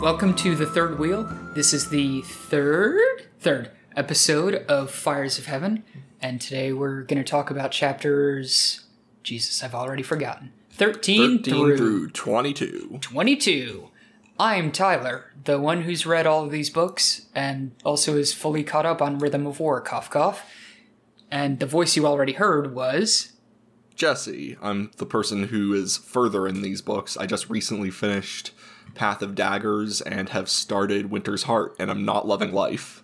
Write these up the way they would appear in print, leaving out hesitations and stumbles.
Welcome to The Third Wheel. This is the third episode of Fires of Heaven, and today we're going to talk about chapters... Jesus, I've already forgotten. 13 through 22. I'm Tyler, the one who's read all of these books, and also is fully caught up on Rhythm of War, cough cough. And the voice you already heard was... Jesse. I'm the person who is further in these books. I just recently finished Path of Daggers and have started Winter's Heart, and I'm not loving life.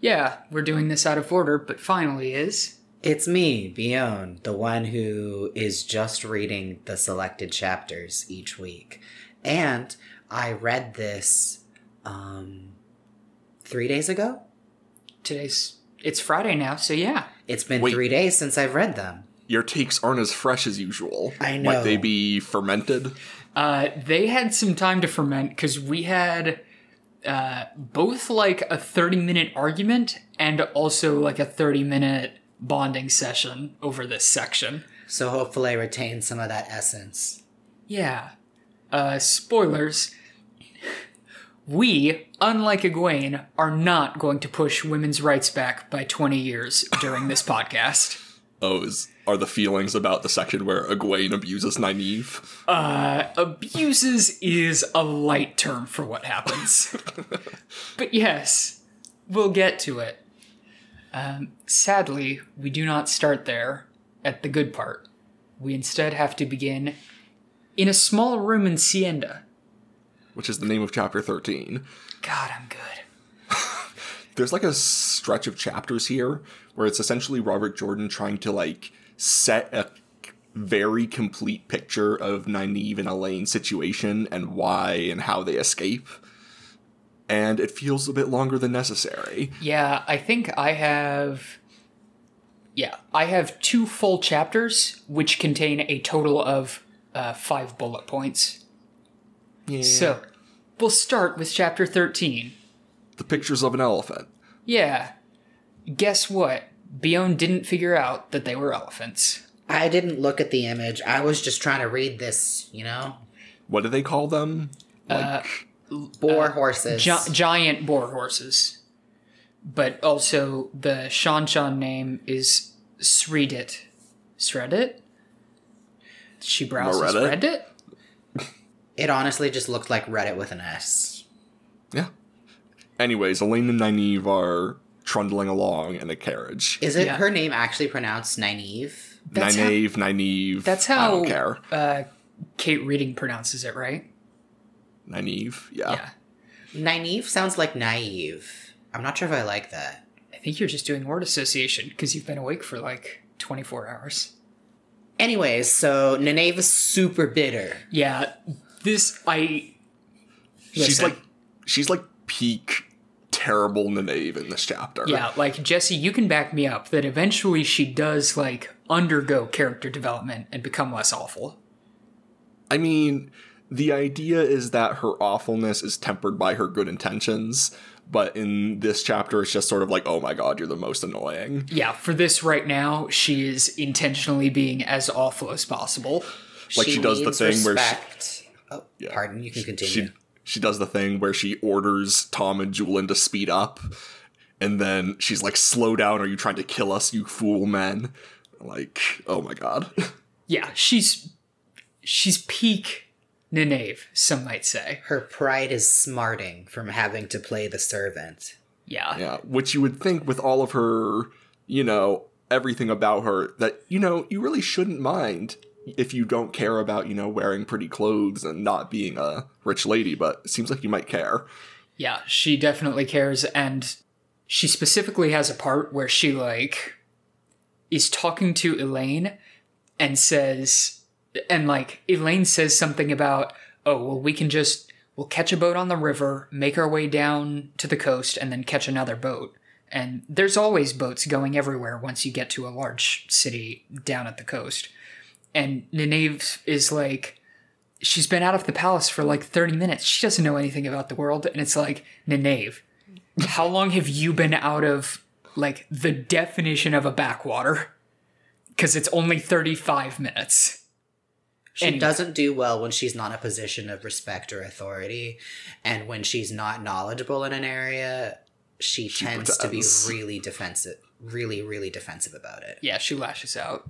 Yeah, we're doing this out of order, but finally is... It's me, Bion, the one who is just reading the selected chapters each week. And I read this 3 days ago? It's Friday now, so yeah. It's been 3 days since I've read them. Your takes aren't as fresh as usual. I know. Might they be fermented? They had some time to ferment, because we had... both like a 30-minute argument and also like a 30-minute bonding session over this section. So hopefully I retain some of that essence. Yeah. Spoilers. We, unlike Egwene, are not going to push women's rights back by 20 years during this podcast. Are the feelings about the section where Egwene abuses Nynaeve? Abuses is a light term for what happens. But yes, we'll get to it. Sadly, we do not start there at the good part. We instead have to begin in a small room in Aviendha. Which is the name of chapter 13. God, I'm good. There's like a stretch of chapters here where it's essentially Robert Jordan trying to like set a very complete picture of Nynaeve and Elayne's situation and why and how they escape. And it feels a bit longer than necessary. Yeah, I think I have two full chapters which contain a total of 5 bullet points. Yeah. So we'll start with chapter 13. The pictures of an elephant. Yeah. Guess what? Bion didn't figure out that they were elephants. I didn't look at the image. I was just trying to read this, you know? What do they call them? Boar horses. Giant boar horses. But also the Seanchan name is s'redit. S'redit? She browses Reddit? It honestly just looked like Reddit with an S. Yeah. Anyways, Elayne and Nynaeve are trundling along in a carriage. Is it her name actually pronounced Nynaeve? Nynaeve. That's how I don't care. Kate Reading pronounces it, right? Nynaeve, yeah. Nynaeve sounds like naive. I'm not sure if I like that. I think you're just doing word association because you've been awake for like 24 hours. Anyways, so Nynaeve is super bitter. Yeah, She's like peak terrible Nynaeve in this chapter. Yeah, like, Jesse, you can back me up that eventually she does, like, undergo character development and become less awful. I mean, the idea is that her awfulness is tempered by her good intentions, but in this chapter it's just sort of like, oh my god, you're the most annoying. Yeah, for this right now, she is intentionally being as awful as possible. Like, she does the thing where she... Oh, pardon, you can continue. She does the thing where she orders Thom and Julian to speed up, and then she's like, slow down, are you trying to kill us, you fool men? Like, oh my god. Yeah, she's peak Nynaeve, some might say. Her pride is smarting from having to play the servant. Yeah. Yeah, which you would think with all of her, you know, everything about her, that, you know, you really shouldn't mind if you don't care about, you know, wearing pretty clothes and not being a rich lady, but it seems like you might care. Yeah, she definitely cares, and she specifically has a part where she, like, is talking to Elayne and says, and, like, Elayne says something about, oh, well, we'll catch a boat on the river, make our way down to the coast, and then catch another boat. And there's always boats going everywhere once you get to a large city down at the coast. And Nynaeve is like, she's been out of the palace for like 30 minutes. She doesn't know anything about the world. And it's like, Nynaeve, how long have you been out of like the definition of a backwater? Because it's only 35 minutes. She doesn't do well when she's not in a position of respect or authority. And when she's not knowledgeable in an area, she tends to be really defensive. Really, really defensive about it. Yeah, she lashes out.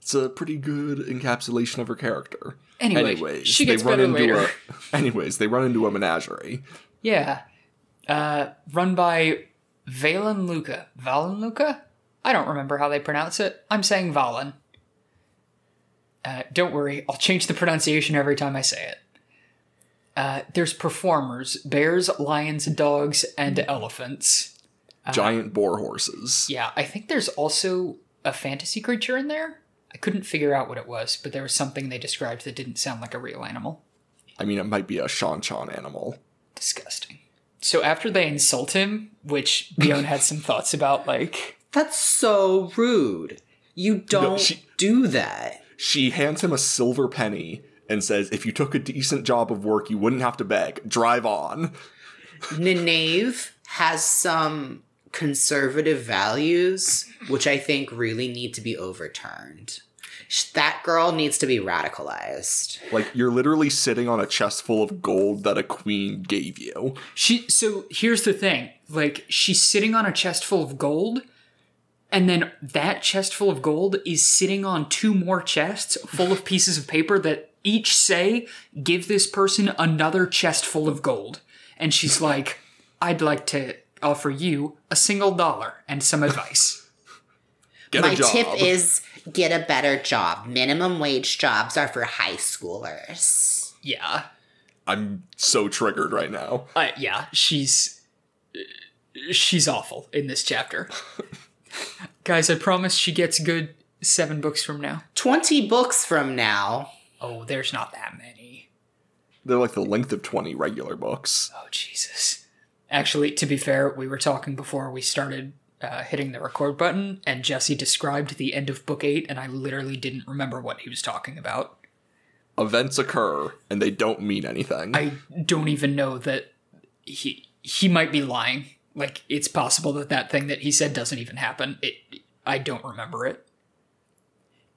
It's a pretty good encapsulation of her character. Anyways, she gets better later. They run into a menagerie. Yeah. Run by Valan Luca. Valan Luca? I don't remember how they pronounce it. I'm saying Valan. Don't worry, I'll change the pronunciation every time I say it. There's performers, bears, lions, dogs, and elephants. Giant boar horses. Yeah, I think there's also a fantasy creature in there. I couldn't figure out what it was, but there was something they described that didn't sound like a real animal. I mean, it might be a Seanchan animal. Disgusting. So after they insult him, which Bjorn had some thoughts about, like... That's so rude. You don't do that. She hands him a silver penny and says, if you took a decent job of work, you wouldn't have to beg. Drive on. Nynaeve has some conservative values, which I think really need to be overturned. That girl needs to be radicalized. Like, you're literally sitting on a chest full of gold that a queen gave you. So here's the thing. Like, she's sitting on a chest full of gold, and then that chest full of gold is sitting on two more chests full of pieces of paper that each say, give this person another chest full of gold. And she's like, I'd like to offer you $1 and some advice. My tip is get a better job. Minimum wage jobs are for high schoolers. Yeah. I'm so triggered right now. Yeah, she's awful in this chapter. Guys, I promise she gets good 7 books from now. 20 books from now. Oh, there's not that many. They're like the length of 20 regular books. Oh, Jesus. Actually, to be fair, we were talking before we started hitting the record button, and Jesse described the end of book 8, and I literally didn't remember what he was talking about. Events occur, and they don't mean anything. I don't even know that he might be lying. Like, it's possible that that thing that he said doesn't even happen. I don't remember it.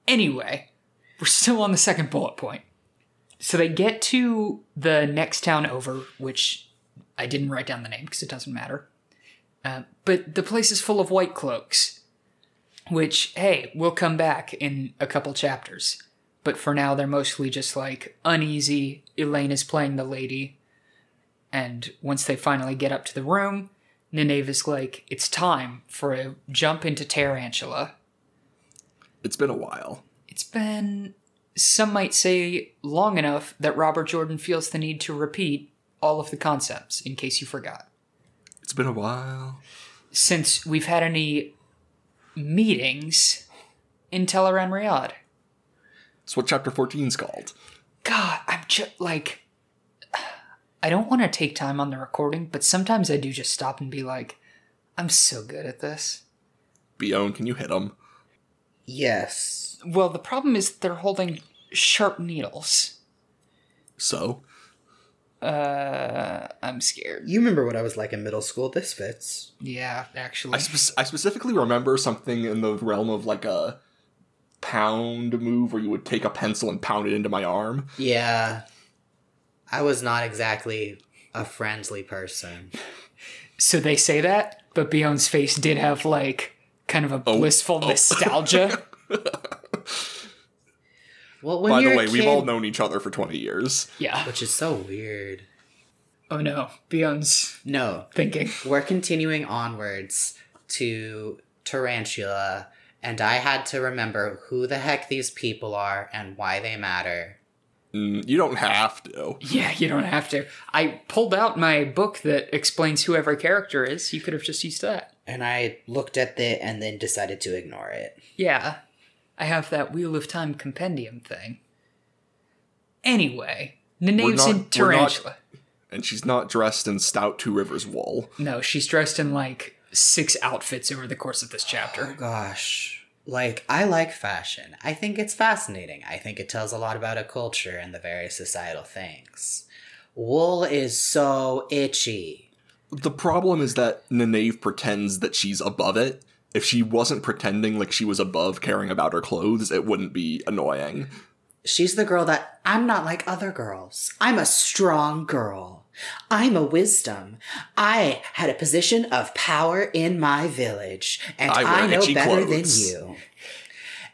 Anyway, we're still on the second bullet point. So they get to the next town over, which I didn't write down the name because it doesn't matter. But the place is full of white cloaks, which, hey, we'll come back in a couple chapters. But for now, they're mostly just, like, uneasy. Elayne is playing the lady. And once they finally get up to the room... Nynaeve is like, it's time for a jump into Tarantula. It's been a while. It's been, some might say, long enough that Robert Jordan feels the need to repeat all of the concepts, in case you forgot. It's been a while. Since we've had any meetings in Tel'aran'rhiod. That's what chapter 14's called. God, I'm just, like... I don't want to take time on the recording, but sometimes I do just stop and be like, I'm so good at this. Bjorn, can you hit them? Yes. Well, the problem is they're holding sharp needles. So? I'm scared. You remember what I was like in middle school. This fits. Yeah, actually. I specifically remember something in the realm of like a pound move where you would take a pencil and pound it into my arm. Yeah. I was not exactly a friendly person. So they say that, but Bjorn's face did have, like, kind of a blissful nostalgia. Well, by the way, we've all known each other for 20 years. Yeah. Which is so weird. Oh, no. Bjorn's thinking. We're continuing onwards to Tarantula, and I had to remember who the heck these people are and why they matter. You don't have to. Yeah, you don't have to. I pulled out my book that explains who every character is. You could have just used that. And I looked at it and then decided to ignore it. Yeah. I have that Wheel of Time compendium thing. Anyway, Nynaeve's in Tarantula. And she's not dressed in stout Two Rivers wool. No, she's dressed in like 6 outfits over the course of this chapter. Oh, gosh. Like, I like fashion. I think it's fascinating. I think it tells a lot about a culture and the various societal things. Wool is so itchy. The problem is that Nynaeve pretends that she's above it. If she wasn't pretending like she was above caring about her clothes, it wouldn't be annoying. She's the girl that I'm not like other girls. I'm a strong girl. I'm a wisdom. I had a position of power in my village, and I know better than you.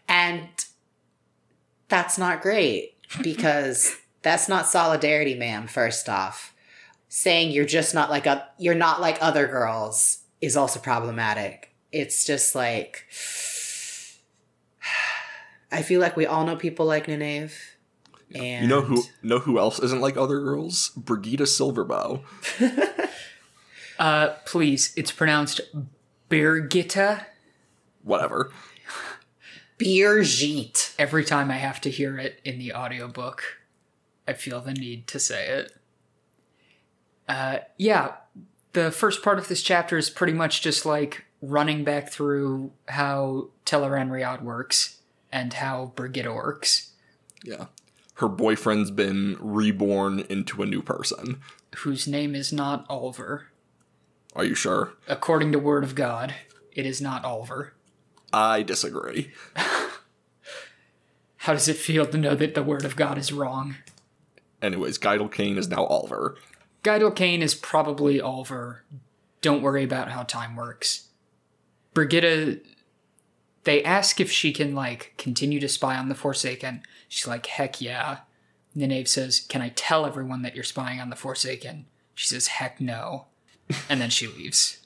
And that's not great because that's not solidarity, ma'am. First off, saying you're just not like you're not like other girls is also problematic. It's just like, I feel like we all know people like Nynaeve. Yeah. And you know who else isn't like other girls? Birgitte Silverbow. Please, it's pronounced Birgitte. Whatever. Birgitte. Every time I have to hear it in the audiobook, I feel the need to say it. Yeah, the first part of this chapter is pretty much just like running back through how Tel'aran'rhiod works and how Birgitte works. Yeah. Her boyfriend's been reborn into a new person. Whose name is not Oliver. Are you sure? According to Word of God, it is not Oliver. I disagree. How does it feel to know that the Word of God is wrong? Anyways, Gaidal Cain is now Oliver. Gaidal Cain is probably Oliver. Don't worry about how time works. Birgitte, they ask if she can, like, continue to spy on the Forsaken. She's like, heck yeah. Nynaeve says, can I tell everyone that you're spying on the Forsaken? She says, heck no. And then she leaves.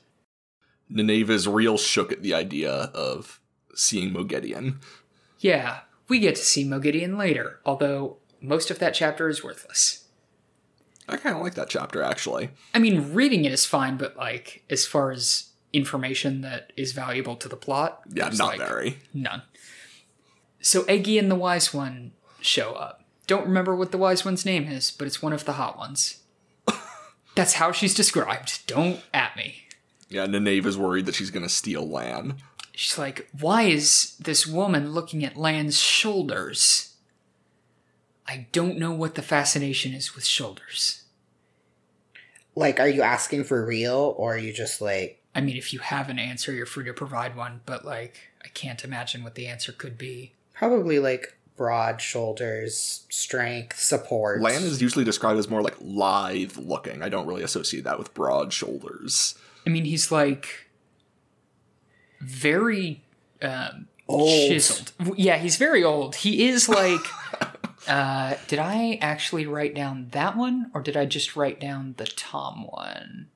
Nynaeve is real shook at the idea of seeing Moghedien. Yeah, we get to see Moghedien later, although most of that chapter is worthless. I kind of like that chapter, actually. I mean, reading it is fine, but, like, as far as information that is valuable to the plot, yeah, not very. None. So Eggie and the Wise One show up. Don't remember what the Wise One's name is, but it's one of the hot ones. That's how she's described. Don't at me. Yeah, Nynaeve is worried that she's going to steal Lan. She's like, why is this woman looking at Lan's shoulders? I don't know what the fascination is with shoulders. Like, are you asking for real, or are you just like... I mean, if you have an answer, you're free to provide one, but, like, I can't imagine what the answer could be. Probably, like, broad shoulders, strength, support. Lan is usually described as more, like, lithe-looking. I don't really associate that with broad shoulders. I mean, he's, like, very old. Chiseled. Yeah, he's very old. He is, like... did I actually write down that one, or did I just write down the Thom one?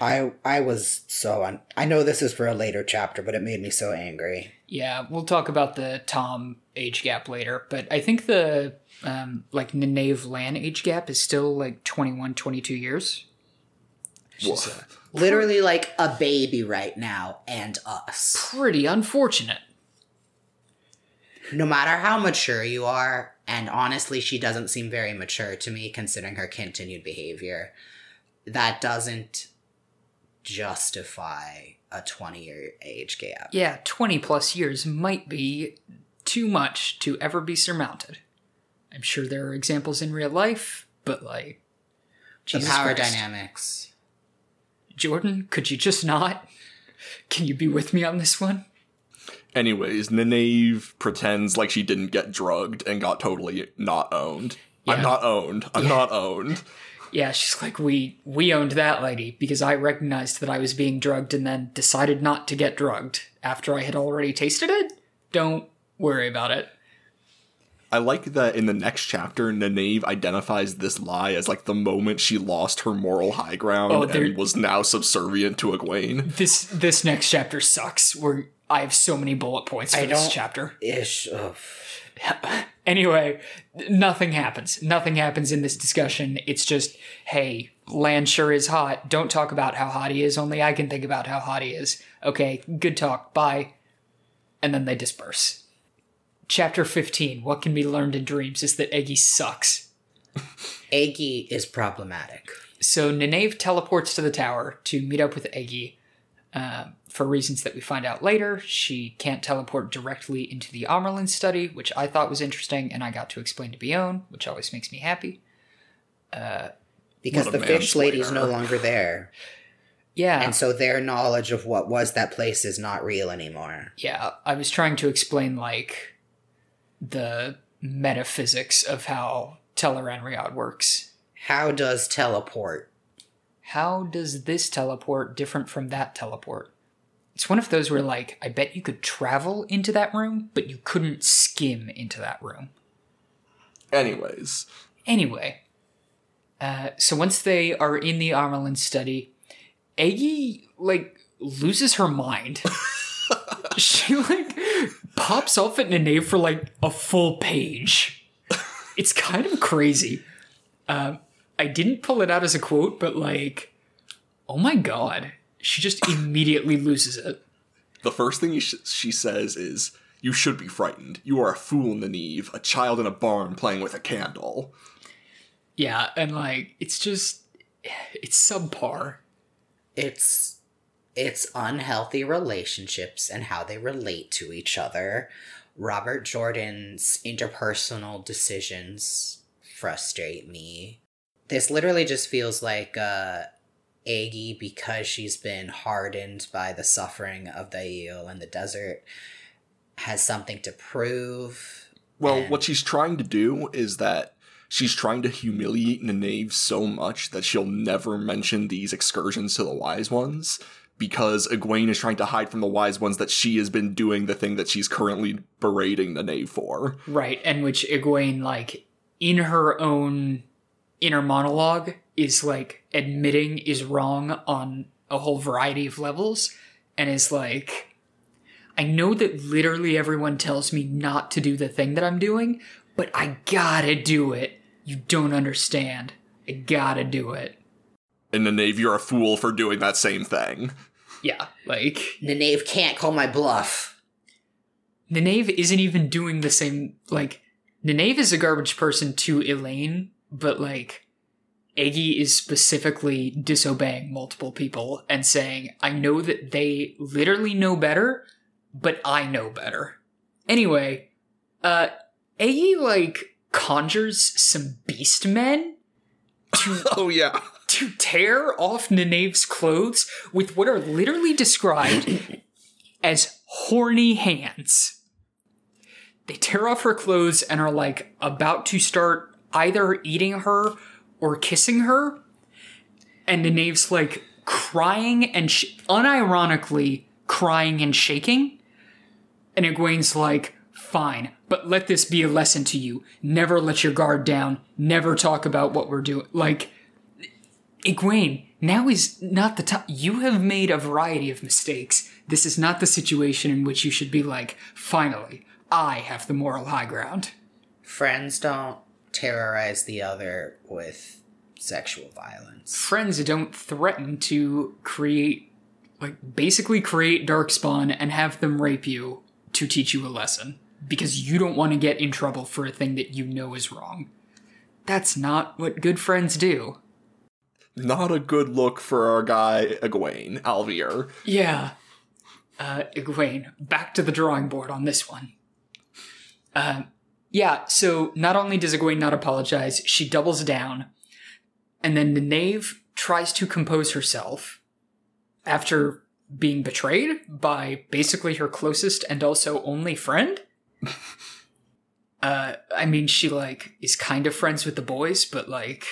I was so... I know this is for a later chapter, but it made me so angry. Yeah, we'll talk about the Thom age gap later, but I think the Nynaeve Lan age gap is still like 21, 22 years. She's literally like a baby right now, and us. Pretty unfortunate. No matter how mature you are, and honestly, she doesn't seem very mature to me considering her continued behavior, that doesn't... justify a 20-year age gap. Yeah, 20 plus years might be too much to ever be surmounted. I'm sure there are examples in real life, but like... Jesus Christ. The power dynamics. Jordan, could you just not? Can you be with me on this one? Anyways, Nynaeve pretends like she didn't get drugged and got totally not owned. Yeah. I'm not owned. I'm not owned. Yeah, she's like, we owned that lady because I recognized that I was being drugged and then decided not to get drugged after I had already tasted it. Don't worry about it. I like that in the next chapter, Nynaeve identifies this lie as like the moment she lost her moral high ground and was now subservient to Egwene. This next chapter sucks. I have so many bullet points for this chapter. Anyway, nothing happens in this discussion. It's just, hey, Lan sure is hot. Don't talk about how hot he is. Only I can think about how hot he is. Okay, good talk. Bye. And then they disperse. Chapter 15, What Can Be Learned in Dreams, is that Eggie sucks. Eggie is problematic. So Nynaeve teleports to the tower to meet up with Eggie. For reasons that we find out later, she can't teleport directly into the Amerlin study, which I thought was interesting, and I got to explain to Bione, which always makes me happy. Because the fish lady's no longer there. Yeah. And so their knowledge of what was that place is not real anymore. Yeah, I was trying to explain, like, the metaphysics of how Tel'aran'rhiod works. How does teleport? How does this teleport different from that teleport? It's one of those where, like, I bet you could travel into that room, but you couldn't skim into that room. Anyway. So once they are in the Armelin study, Eggie, like, loses her mind. She, like, pops off at Nynaeve for, like, a full page. It's kind of crazy. I didn't pull it out as a quote, but, like, oh my god. She just immediately loses it. The first thing she says is, "You should be frightened. You are a fool, Nynaeve, a child in a barn playing with a candle." Yeah, and, like, it's just... it's subpar. It's unhealthy relationships and how they relate to each other. Robert Jordan's interpersonal decisions frustrate me. This literally just feels like Aggie, because she's been hardened by the suffering of the Aiel in the desert, has something to prove. Well, what she's trying to do is that she's trying to humiliate Nynaeve so much that she'll never mention these excursions to the Wise Ones, because Egwene is trying to hide from the Wise Ones that she has been doing the thing that she's currently berating Nynaeve for. Right, and which Egwene, like, in her own inner monologue, is, like, admitting is wrong on a whole variety of levels, and is like, I know that literally everyone tells me not to do the thing that I'm doing, but I gotta do it. You don't understand. I gotta do it. And Nynaeve, you're a fool for doing that same thing. Yeah, like... Nynaeve can't call my bluff. Nynaeve isn't even doing the same... like, Nynaeve is a garbage person to Elayne, but, like... Eggie is specifically disobeying multiple people and saying, I know that they literally know better, but I know better. Anyway, Eggie, like, conjures some beast men to, oh, yeah. to tear off Nynaeve's clothes with what are literally described as horny hands. They tear off her clothes and are, like, about to start either eating her or kissing her, and Nynaeve's, like, crying and unironically crying and shaking, and Egwene's like, fine, but let this be a lesson to you. Never let your guard down. Never talk about what we're doing. Like, Egwene, now is not the time. You have made a variety of mistakes. This is not the situation in which you should be like, finally, I have the moral high ground. Friends don't terrorize the other with sexual violence. Friends don't threaten to create, like, basically create darkspawn and have them rape you to teach you a lesson, because you don't want to get in trouble for a thing that you know is wrong. That's not what good friends do. Not a good look for our guy, Egwene, Alvier. Yeah. Egwene, back to the drawing board on this one. Yeah, so not only does Egwene not apologize, she doubles down, and then Nynaeve tries to compose herself after being betrayed by basically her closest and also only friend. I mean, she, like, is kind of friends with the boys, but, like...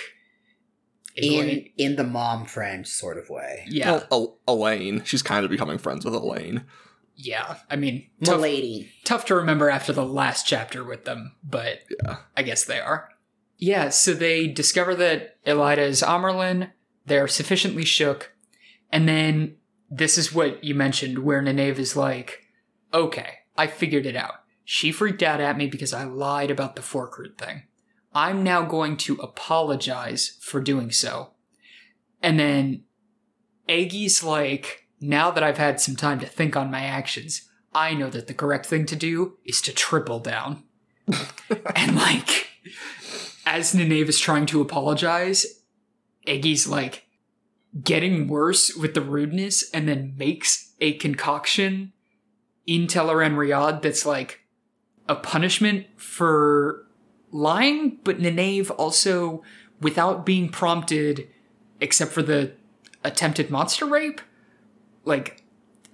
Egwene, in the mom friend sort of way. Yeah. Well, Elayne. She's kind of becoming friends with Elayne. Yeah, I mean, tough to remember after the last chapter with them, but yeah. I guess they are. Yeah, so they discover that Elida is Amerlin, they're sufficiently shook, and then this is what you mentioned, where Nynaeve is like, okay, I figured it out. She freaked out at me because I lied about the fork root thing. I'm now going to apologize for doing so. And then Aggie's like... now that I've had some time to think on my actions, I know that the correct thing to do is to triple down. And, like, as Nynaeve is trying to apologize, Eggie's, like, getting worse with the rudeness, and then makes a concoction in Tel'aran'rhiod that's, like, a punishment for lying, but Nynaeve also, without being prompted, except for the attempted monster rape, like,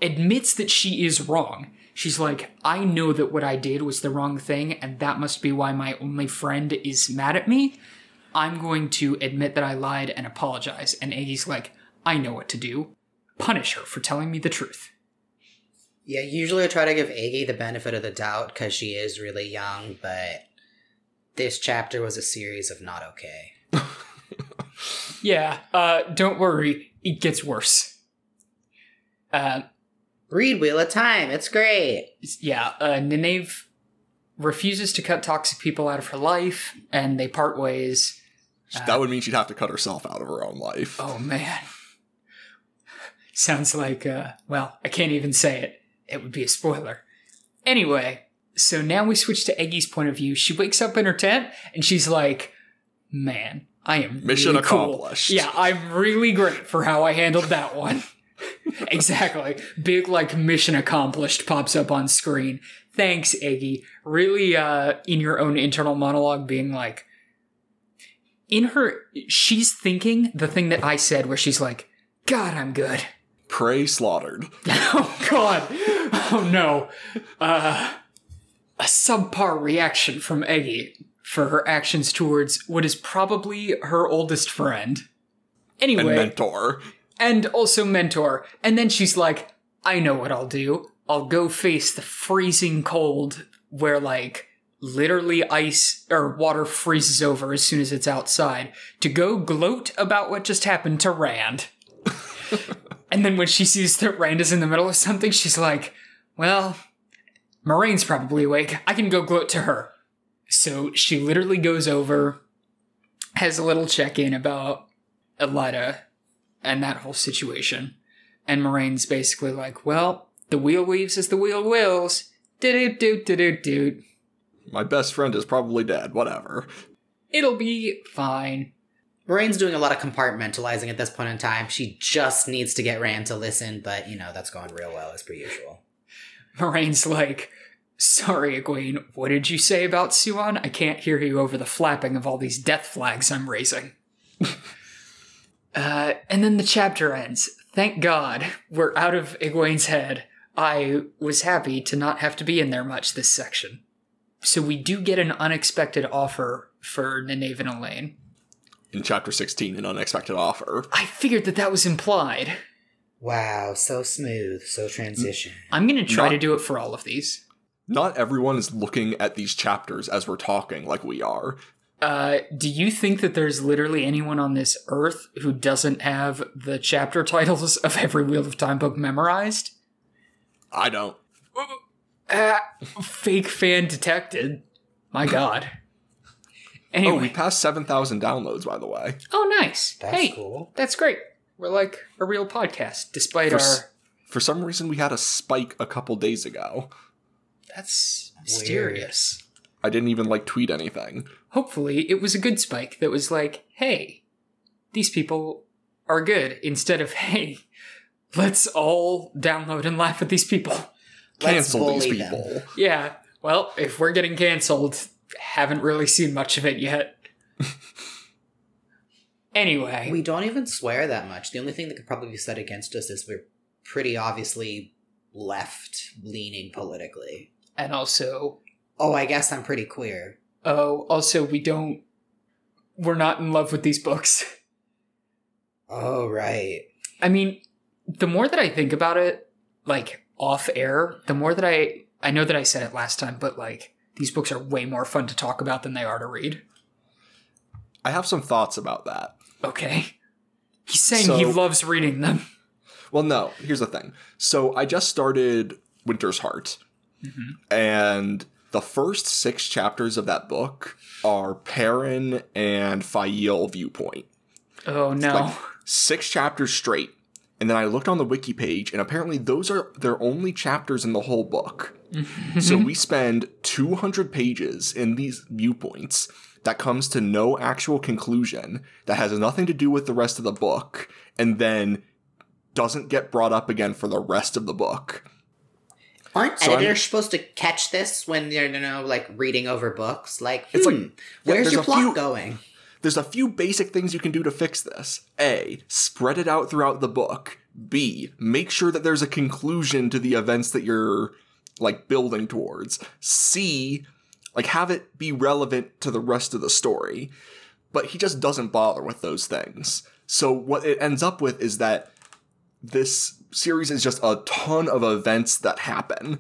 admits that she is wrong. She's like, I know that what I did was the wrong thing, and that must be why my only friend is mad at me. I'm going to admit that I lied and apologize. And Aggie's like, I know what to do. Punish her for telling me the truth. Yeah, usually I try to give Aggie the benefit of the doubt because she is really young, but this chapter was a series of not okay. Yeah, don't worry. It gets worse. Read Wheel of Time. It's great. Yeah, Nynaeve refuses to cut toxic people out of her life, and they part ways. That would mean she'd have to cut herself out of her own life. Oh, man. Sounds like, well, I can't even say it. It would be a spoiler. Anyway, so now we switch to Eggie's point of view. She wakes up in her tent, and she's like, man, I am mission really accomplished. Cool. Yeah, I'm really great for how I handled that one. Exactly. Big, like, mission accomplished pops up on screen. Thanks, Eggie. Really, in your own internal monologue, being like, in her, she's thinking the thing that I said where she's like, God, I'm good. Prey slaughtered. Oh, God. Oh, no. A subpar reaction from Eggie for her actions towards what is probably her oldest friend. Anyway. And mentor. And also mentor. And then she's like, I know what I'll do. I'll go face the freezing cold where, like, literally ice or water freezes over as soon as it's outside to go gloat about what just happened to Rand. And then when she sees that Rand is in the middle of something, she's like, well, Moraine's probably awake. I can go gloat to her. So she literally goes over, has a little check-in about Elida and that whole situation. And Moraine's basically like, well, the wheel weaves as the wheel wills. Do-do-do-do-do-do. My best friend is probably dead. Whatever. It'll be fine. Moraine's doing a lot of compartmentalizing at this point in time. She just needs to get Rand to listen, but, you know, that's going real well as per usual. Moraine's like, sorry, Egwene, what did you say about Suan? I can't hear you over the flapping of all these death flags I'm raising. And then the chapter ends. Thank God we're out of Egwene's head. I was happy to not have to be in there much this section. So we do get an unexpected offer for Nynaeve and Elayne. In chapter 16, an unexpected offer. I figured that was implied. Wow, so smooth, so transition. I'm going to try to do it for all of these. Not everyone is looking at these chapters as we're talking like we are. Do you think that there's literally anyone on this earth who doesn't have the chapter titles of every Wheel of Time book memorized? I don't. Fake fan detected. My God. Anyway. Oh, we passed 7,000 downloads, by the way. Oh, nice. That's cool. That's great. We're like a real podcast, despite For some reason, we had a spike a couple days ago. That's mysterious. Weird. I didn't even, tweet anything. Hopefully, it was a good spike that was like, hey, these people are good, instead of, hey, let's all download and laugh at these people. Cancel these people. Them. Yeah. Well, if we're getting canceled... Haven't really seen much of it yet. Anyway. We don't even swear that much. The only thing that could probably be said against us is we're pretty obviously left-leaning politically. And also... Oh, I guess I'm pretty queer. Oh, also we're not in love with these books. Oh, right. I mean, the more that I think about it, off-air, the more that I know that I said it last time, but, these books are way more fun to talk about than they are to read. I have some thoughts about that. Okay. He's saying he loves reading them. Well, no. Here's the thing. So I just started Winter's Heart. Mm-hmm. And the first 6 chapters of that book are Perrin and Fael viewpoint. Oh, no. 6 chapters straight. And then I looked on the wiki page, and apparently those are their only chapters in the whole book. So we spend 200 pages in these viewpoints that comes to no actual conclusion, that has nothing to do with the rest of the book, and then doesn't get brought up again for the rest of the book. Aren't editors supposed to catch this when they're, reading over books? It's where's your plot going? There's a few basic things you can do to fix this. A, spread it out throughout the book. B, make sure that there's a conclusion to the events that you're like building towards. C, like have it be relevant to the rest of the story. But he just doesn't bother with those things. So what it ends up with is that this series is just a ton of events that happen.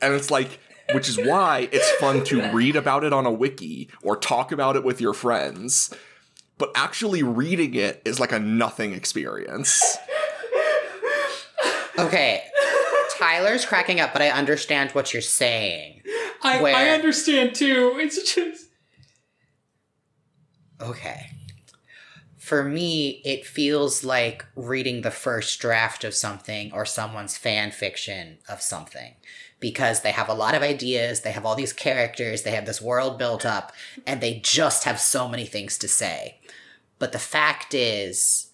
And it's like, which is why it's fun to read about it on a wiki or talk about it with your friends. But actually reading it is like a nothing experience. Okay. Tyler's cracking up, but I understand what you're saying. I understand too. It's just... Okay. For me, it feels like reading the first draft of something or someone's fan fiction of something. Because they have a lot of ideas, they have all these characters, they have this world built up, and they just have so many things to say. But the fact is,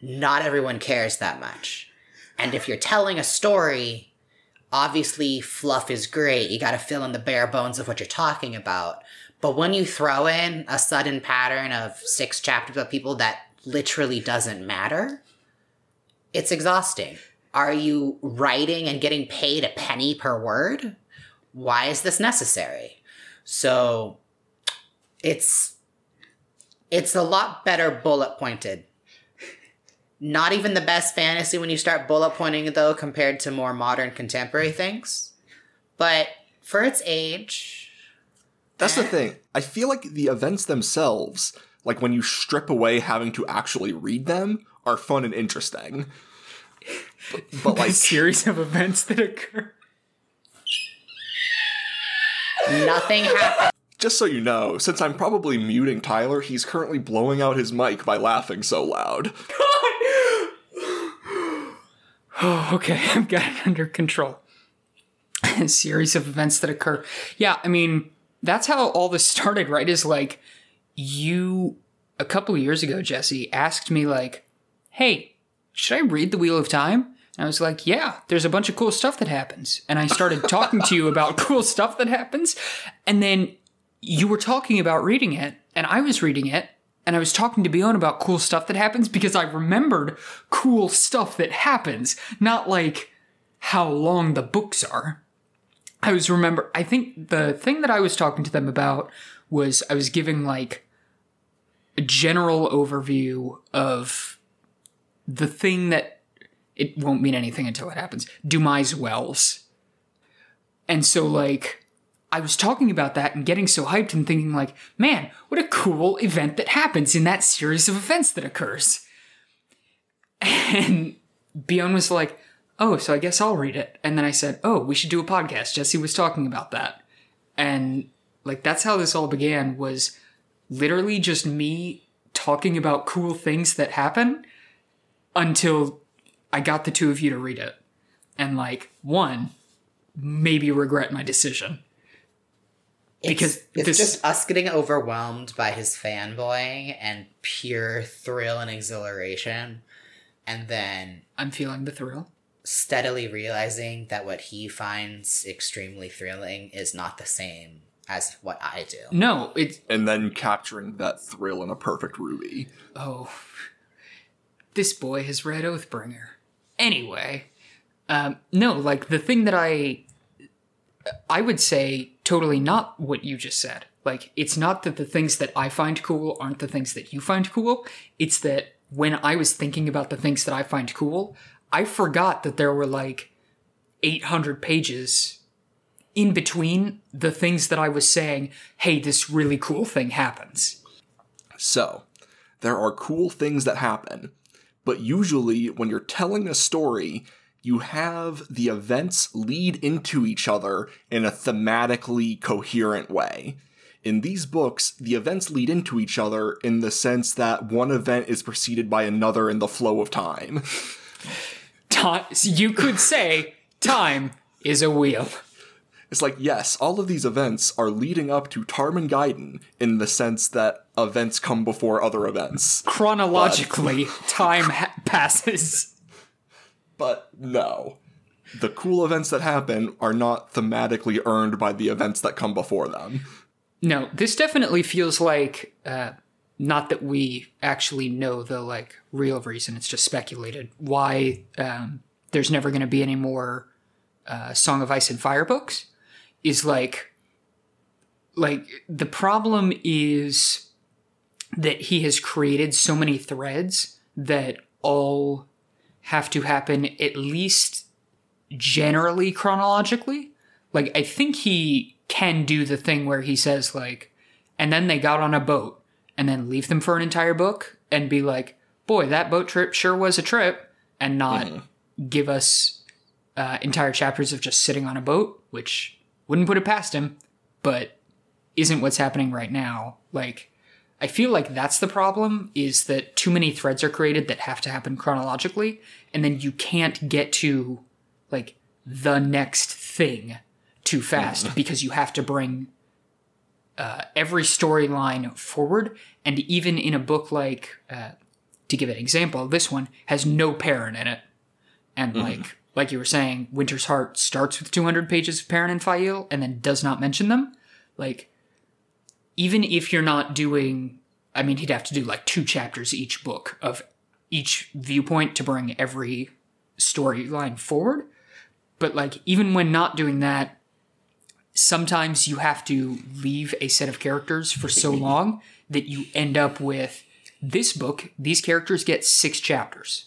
not everyone cares that much. And if you're telling a story, obviously fluff is great. You gotta fill in the bare bones of what you're talking about. But when you throw in a sudden pattern of 6 chapters of people that literally doesn't matter, it's exhausting. Are you writing and getting paid a penny per word? Why is this necessary? So it's a lot better bullet pointed. Not even the best fantasy when you start bullet pointing, though, compared to more modern contemporary things. But for its age... That's the thing. I feel like the events themselves, like when you strip away having to actually read them, are fun and interesting. But like... series of events that occur. Nothing happens. Just so you know, since I'm probably muting Tyler, he's currently blowing out his mic by laughing so loud. God! Oh, okay. I've got it under control. A series of events that occur. Yeah, I mean... That's how all this started, right? Is like, you, a couple of years ago, Jesse, asked me like, hey, should I read The Wheel of Time? And I was like, yeah, there's a bunch of cool stuff that happens. And I started talking to you about cool stuff that happens. And then you were talking about reading it, and I was reading it, and I was talking to Bjorn about cool stuff that happens because I remembered cool stuff that happens, not like how long the books are. I think the thing that I was talking to them about was I was giving like a general overview of the thing that it won't mean anything until it happens. Dumai's Wells. And so like I was talking about that and getting so hyped and thinking like, man, what a cool event that happens in that series of events that occurs. And Bjorn was like, oh, so I guess I'll read it. And then I said, oh, we should do a podcast. Jesse was talking about that. And like, that's how this all began, was literally just me talking about cool things that happen until I got the two of you to read it. And like, one, maybe regret my decision. Because it's just us getting overwhelmed by his fanboying and pure thrill and exhilaration. And then I'm feeling the thrill. Steadily realizing that what he finds extremely thrilling is not the same as what I do. No, it's... And then capturing that thrill in a perfect ruby. Oh, this boy has read Oathbringer. Anyway, no, like the thing that I would say totally not what you just said. Like, it's not that the things that I find cool aren't the things that you find cool. It's that when I was thinking about the things that I find cool... I forgot that there were like 800 pages in between the things that I was saying, hey, this really cool thing happens. So, there are cool things that happen, but usually when you're telling a story, you have the events lead into each other in a thematically coherent way. In these books, the events lead into each other in the sense that one event is preceded by another in the flow of time. You could say time is a wheel. It's like, yes, all of these events are leading up to Tarmon Gai'don in the sense that events come before other events. Chronologically, but... time passes. But no. The cool events that happen are not thematically earned by the events that come before them. No, this definitely feels like... not that we actually know the, like, real reason, it's just speculated, why there's never going to be any more Song of Ice and Fire books, is like the problem is that he has created so many threads that all have to happen at least generally chronologically. Like, I think he can do the thing where he says, like, and then they got on a boat, and then leave them for an entire book and be like, boy, that boat trip sure was a trip, and not give us entire chapters of just sitting on a boat, which wouldn't put it past him, but isn't what's happening right now. Like, I feel like that's the problem, is that too many threads are created that have to happen chronologically, and then you can't get to, like, the next thing too fast because you have to bring every storyline forward. And even in a book like, to give an example, this one has no Perrin in it. And like you were saying, Winter's Heart starts with 200 pages of Perrin and Fael and then does not mention them. Like, even if you're not doing, I mean, he'd have to do like 2 chapters each book of each viewpoint to bring every storyline forward. But like, even when not doing that, sometimes you have to leave a set of characters for so long that you end up with this book. These characters get 6 chapters,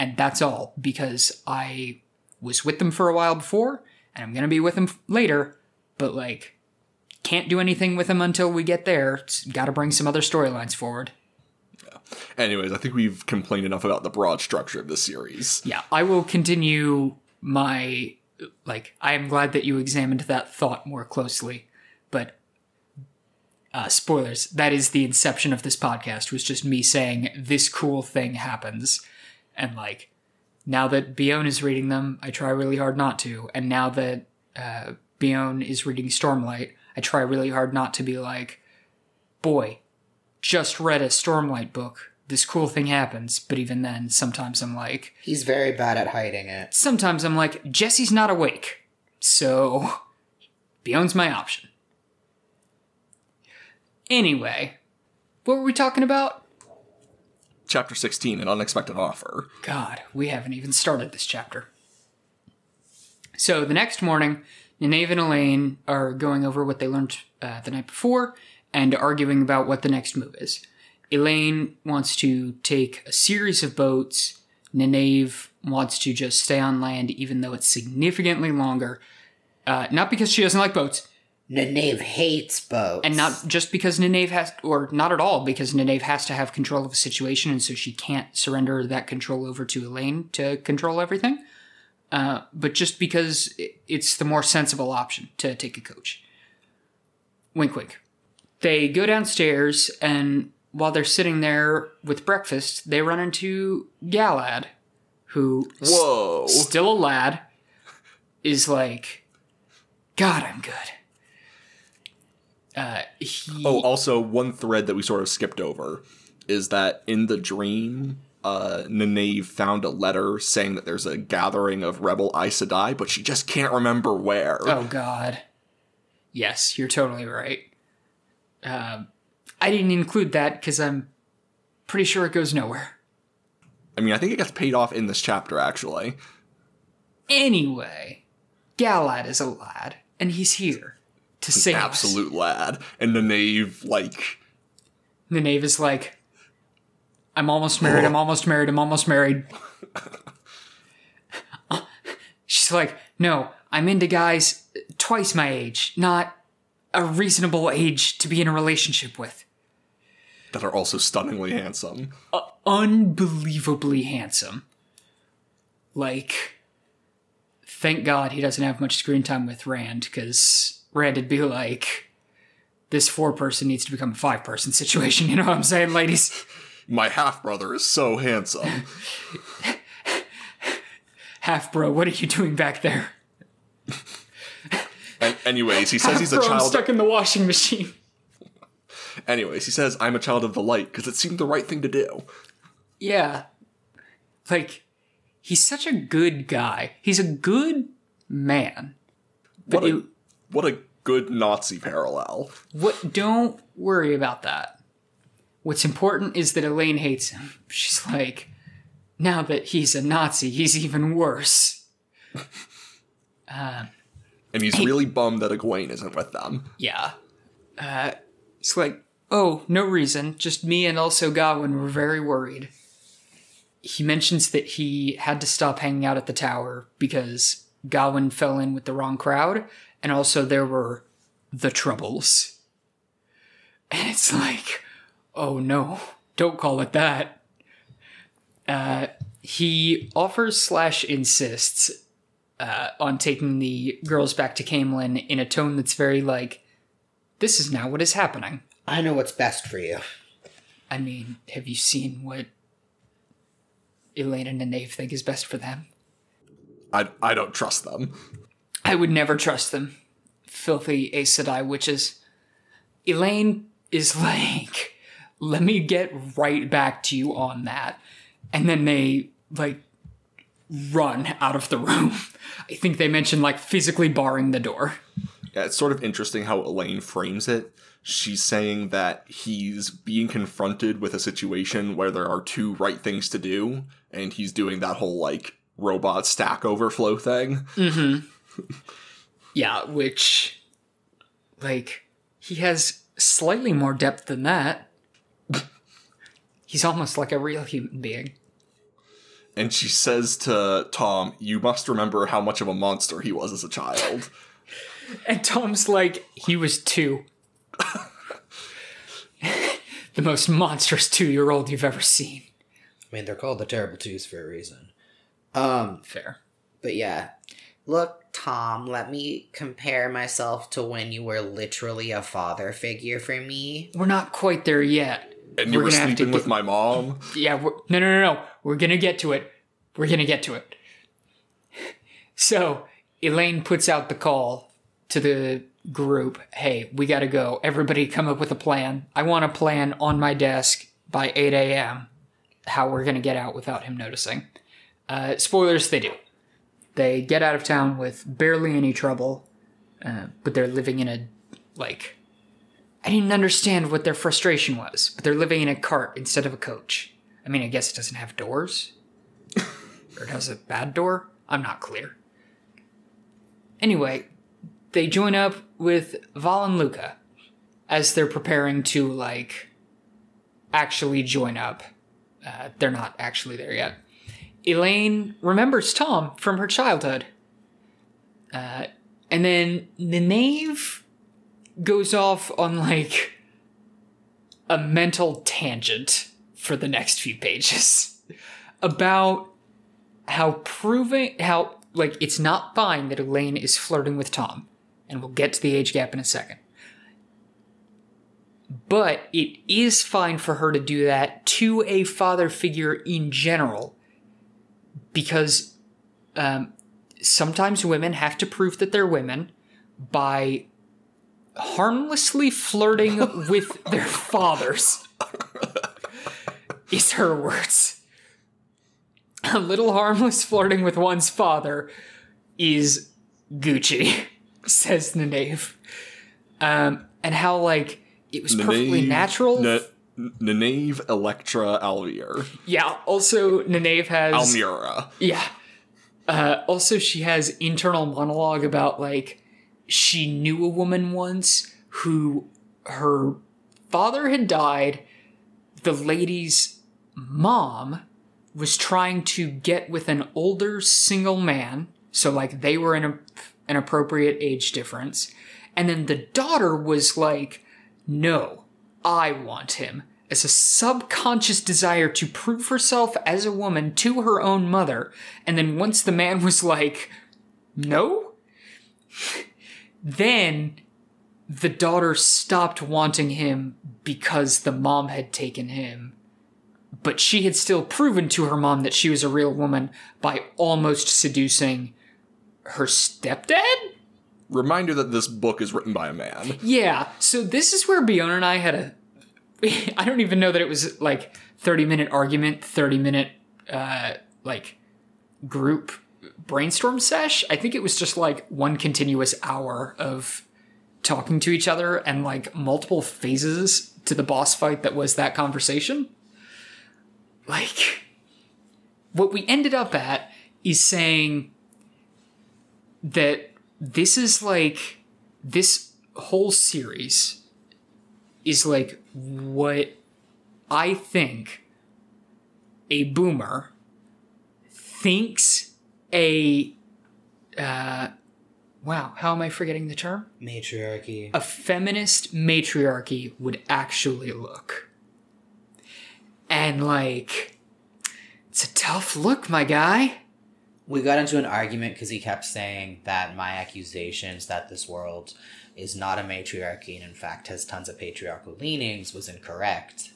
and that's all, because I was with them for a while before and I'm going to be with them later, but like, can't do anything with them until we get there. Got to bring some other storylines forward. Yeah. Anyways, I think we've complained enough about the broad structure of the series. Yeah, I will continue my, like, I am glad that you examined that thought more closely, but spoilers, that is the inception of this podcast, was just me saying this cool thing happens. And like, now that Bione is reading them, I try really hard not to. And now that Bione is reading Stormlight, I try really hard not to be like, boy, just read a Stormlight book. This cool thing happens. But even then, sometimes I'm like... he's very bad at hiding it. Sometimes I'm like, Jesse's not awake. So, Bione's my option. Anyway, what were we talking about? Chapter 16, An Unexpected Offer. God, we haven't even started this chapter. So, the next morning... Nynaeve and Elayne are going over what they learned the night before and arguing about what the next move is. Elayne wants to take a series of boats. Nynaeve wants to just stay on land, even though it's significantly longer. Not because she doesn't like boats. Nynaeve hates boats. And not just because Nynaeve has, or not at all, because Nynaeve has to have control of a situation, and so she can't surrender that control over to Elayne to control everything. But just because it's the more sensible option to take a coach. Wink, wink. They go downstairs, and while they're sitting there with breakfast, they run into Galad, who, whoa, still a lad, is like, God, I'm good. Also, one thread that we sort of skipped over is that in the dream... Nynaeve found a letter saying that there's a gathering of rebel Aes Sedai, but she just can't remember where. Oh, God. Yes, you're totally right. I didn't include that because I'm pretty sure it goes nowhere. I mean, I think it gets paid off in this chapter, actually. Anyway, Galad is a lad, and he's here to save us. Absolute lad. And Nynaeve is like... I'm almost married. She's like, no, I'm into guys twice my age, not a reasonable age to be in a relationship with. That are also stunningly handsome. Unbelievably handsome. Like, thank God he doesn't have much screen time with Rand, because Rand would be like, this 4-person needs to become a 5-person situation, you know what I'm saying, ladies? My half-brother is so handsome. Half-bro, what are you doing back there? Anyways, he says he's a child... stuck in the washing machine. Anyways, he says, I'm a child of the light, because it seemed the right thing to do. Yeah. Like, he's such a good guy. He's a good man. But what a good Nazi parallel. What? Don't worry about that. What's important is that Elayne hates him. She's like, Now that he's a Nazi, he's even worse. And he's really bummed that Egwene isn't with them. Yeah. It's like, oh, no reason. Just me and also Gawain were very worried. He mentions that he had to stop hanging out at the tower because Gawain fell in with the wrong crowd. And also there were the Troubles. And it's like, oh no, don't call it that. He offers / insists on taking the girls back to Camelin in a tone that's very like, this is now what is happening. I know what's best for you. I mean, have you seen what Elayne and Nynaeve think is best for them? I don't trust them. I would never trust them. Filthy Aes Sedai witches. Elayne is like, let me get right back to you on that. And then they, like, run out of the room. I think they mentioned, like, physically barring the door. Yeah, it's sort of interesting how Elayne frames it. She's saying that he's being confronted with a situation where there are two right things to do, and he's doing that whole, like, robot stack overflow thing. Mm-hmm. Yeah, which, like, he has slightly more depth than that. He's almost like a real human being. And she says to Thom, you must remember how much of a monster he was as a child. And Tom's like, he was 2. The most monstrous 2-year-old you've ever seen. I mean, they're called the Terrible 2s for a reason. Fair. But yeah. Look, Thom, let me compare myself to when you were literally a father figure for me. We're not quite there yet. And you were sleeping with my mom? Yeah, no. We're going to get to it. So, Elayne puts out the call to the group. Hey, we got to go. Everybody come up with a plan. I want a plan on my desk by 8 a.m. how we're going to get out without him noticing. Spoilers, they do. They get out of town with barely any trouble, but they're living in a, like... I didn't understand what their frustration was, but they're living in a cart instead of a coach. I mean, I guess it doesn't have doors. Or it has a bad door. I'm not clear. Anyway, they join up with Valan Luca as they're preparing to, like, actually join up. They're not actually there yet. Elayne remembers Thom from her childhood. And then Nynaeve goes off on, like, a mental tangent for the next few pages about how, like, it's not fine that Elayne is flirting with Thom, and we'll get to the age gap in a second. But it is fine for her to do that to a father figure in general, because sometimes women have to prove that they're women by harmlessly flirting with their fathers, is her words. A little harmless flirting with one's father is Gucci, says Nynaeve. And how, like, it was Nynaeve, perfectly natural. Nynaeve, Electra, Alvier. Yeah, also Nynaeve has... Almira. Yeah. Also she has internal monologue about, like, she knew a woman once who her father had died. The lady's mom was trying to get with an older single man. So, like, they were in an appropriate age difference. And then the daughter was like, no, I want him, as a subconscious desire to prove herself as a woman to her own mother. And then once the man was like, no... Then the daughter stopped wanting him because the mom had taken him. But she had still proven to her mom that she was a real woman by almost seducing her stepdad? Reminder that this book is written by a man. Yeah, so this is where Biona and I had a... I don't even know that it was, like, 30-minute argument, 30-minute, group... brainstorm sesh. I think it was just like one continuous hour of talking to each other and, like, multiple phases to the boss fight that was that conversation. Like, what we ended up at is saying that this is like, this whole series is like what I think a boomer thinks a, wow, how am I forgetting the term? Matriarchy. A feminist matriarchy would actually look. And like, it's a tough look, my guy. We got into an argument because he kept saying that my accusations that this world is not a matriarchy and in fact has tons of patriarchal leanings was incorrect.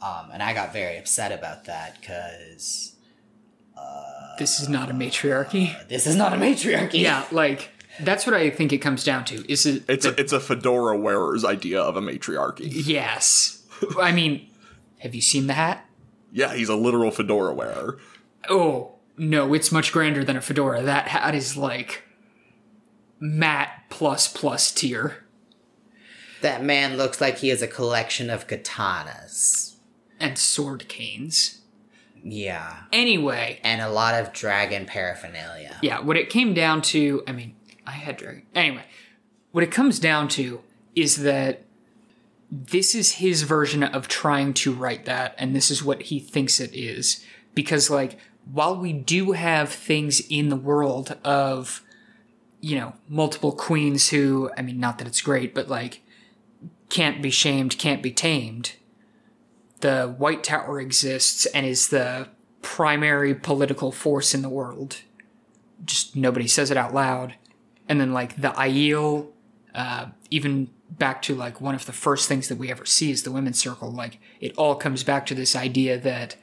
And I got very upset about that because... this is not a matriarchy. This is not a matriarchy. Yeah, like... That's what I think it comes down to. Is it, it's a fedora wearer's idea of a matriarchy. Yes. I mean, have you seen the hat? Yeah, he's a literal fedora wearer. Oh, no, it's much grander than a fedora. That hat is like matte ++ tier. That man looks like he has a collection of katanas. And sword canes. Yeah. Anyway. And a lot of dragon paraphernalia. Yeah, what it came down to, I mean... I had dragon. Anyway, what it comes down to is that this is his version of trying to write that, and this is what he thinks it is. Because, like, while we do have things in the world of, you know, multiple queens who, I mean, not that it's great, but, like, can't be shamed, can't be tamed, the White Tower exists and is the primary political force in the world. Just nobody says it out loud. And then, like, the Aiel, even back to, like, one of the first things that we ever see is the women's circle. Like, it all comes back to this idea that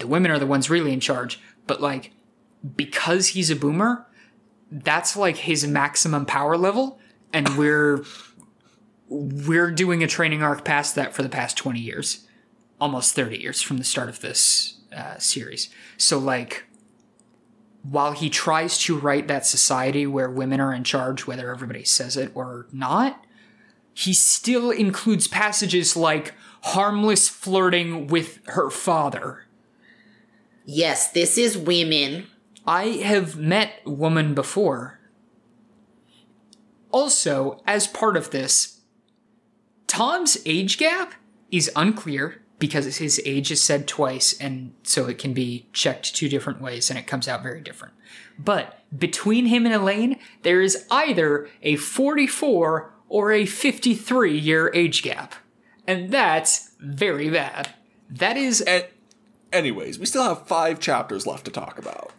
the women are the ones really in charge. But, like, because he's a boomer, that's, like, his maximum power level. And we're doing a training arc past that for the past 20 years. Almost 30 years from the start of this series. So, like... While he tries to write that society where women are in charge, whether everybody says it or not, he still includes passages like harmless flirting with her father. Yes, this is women. I have met a woman before. Also, as part of this, Tom's age gap is unclear. Because his age is said twice, and so it can be checked two different ways, and it comes out very different. But between him and Elayne, there is either a 44 or a 53-year age gap. And that's very bad. That is... Anyways, we still have 5 chapters left to talk about.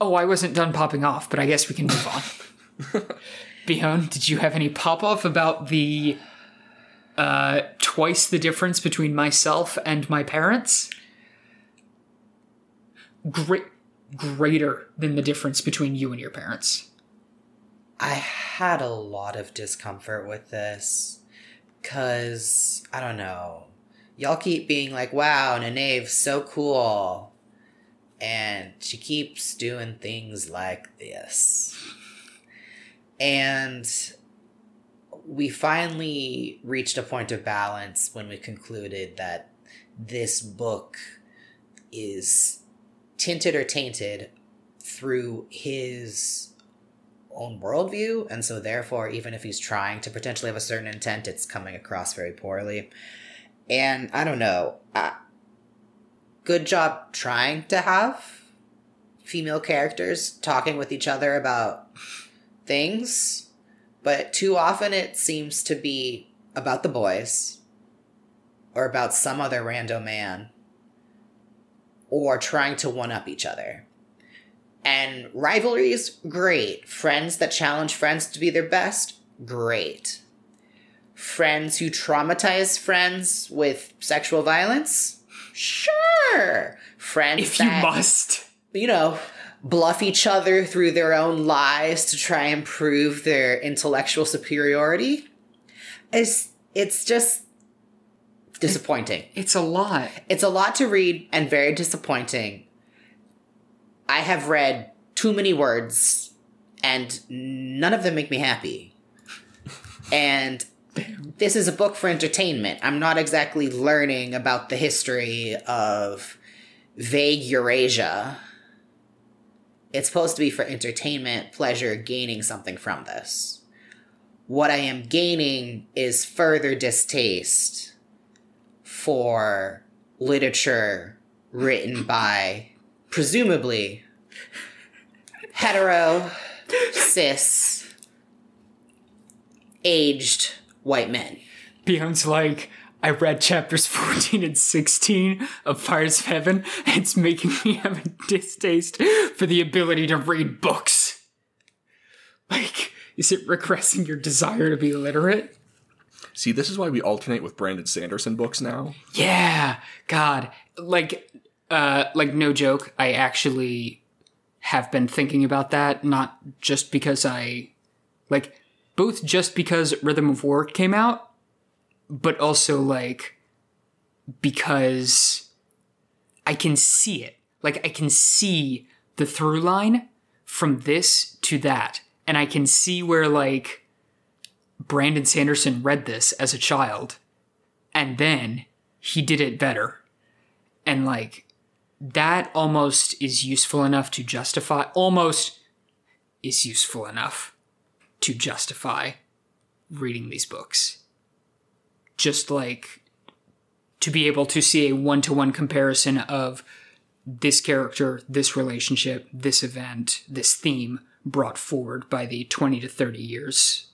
Oh, I wasn't done popping off, but I guess we can move on. Bihone, did you have any pop-off about the... twice the difference between myself and my parents. Greater than the difference between you and your parents. I had a lot of discomfort with this. 'Cause, I don't know. Y'all keep being like, wow, Nynaeve's so cool. And she keeps doing things like this. And... We finally reached a point of balance when we concluded that this book is tinted or tainted through his own worldview. And so therefore, even if he's trying to potentially have a certain intent, it's coming across very poorly. And I don't know, good job trying to have female characters talking with each other about things. But too often it seems to be about the boys or about some other random man or trying to one-up each other. And rivalries, great. Friends that challenge friends to be their best, great. Friends who traumatize friends with sexual violence, sure. Friends if that, you must. You know... bluff each other through their own lies to try and prove their intellectual superiority. It's just disappointing. It's a lot. It's a lot to read and very disappointing. I have read too many words and none of them make me happy. And this is a book for entertainment. I'm not exactly learning about the history of... vague Eurasia. It's supposed to be for entertainment, pleasure, gaining something from this. What I am gaining is further distaste for literature written by, presumably, hetero, cis, aged white men. Beyond's like, I read chapters 14 and 16 of Fires of Heaven. It's making me have a distaste for the ability to read books. Like, is it regressing your desire to be literate? See, this is why we alternate with Brandon Sanderson books now. Yeah, God. Like no joke, I actually have been thinking about that, not just because I... Like, both just because Rhythm of War came out, but also, like, because I can see it. Like, I can see the through line from this to that. And I can see where, like, Brandon Sanderson read this as a child. And then he did it better. And, like, that almost is useful enough to justify... Almost is useful enough to justify reading these books. Just like to be able to see a one-to-one comparison of this character, this relationship, this event, this theme brought forward by the 20 to 30 years.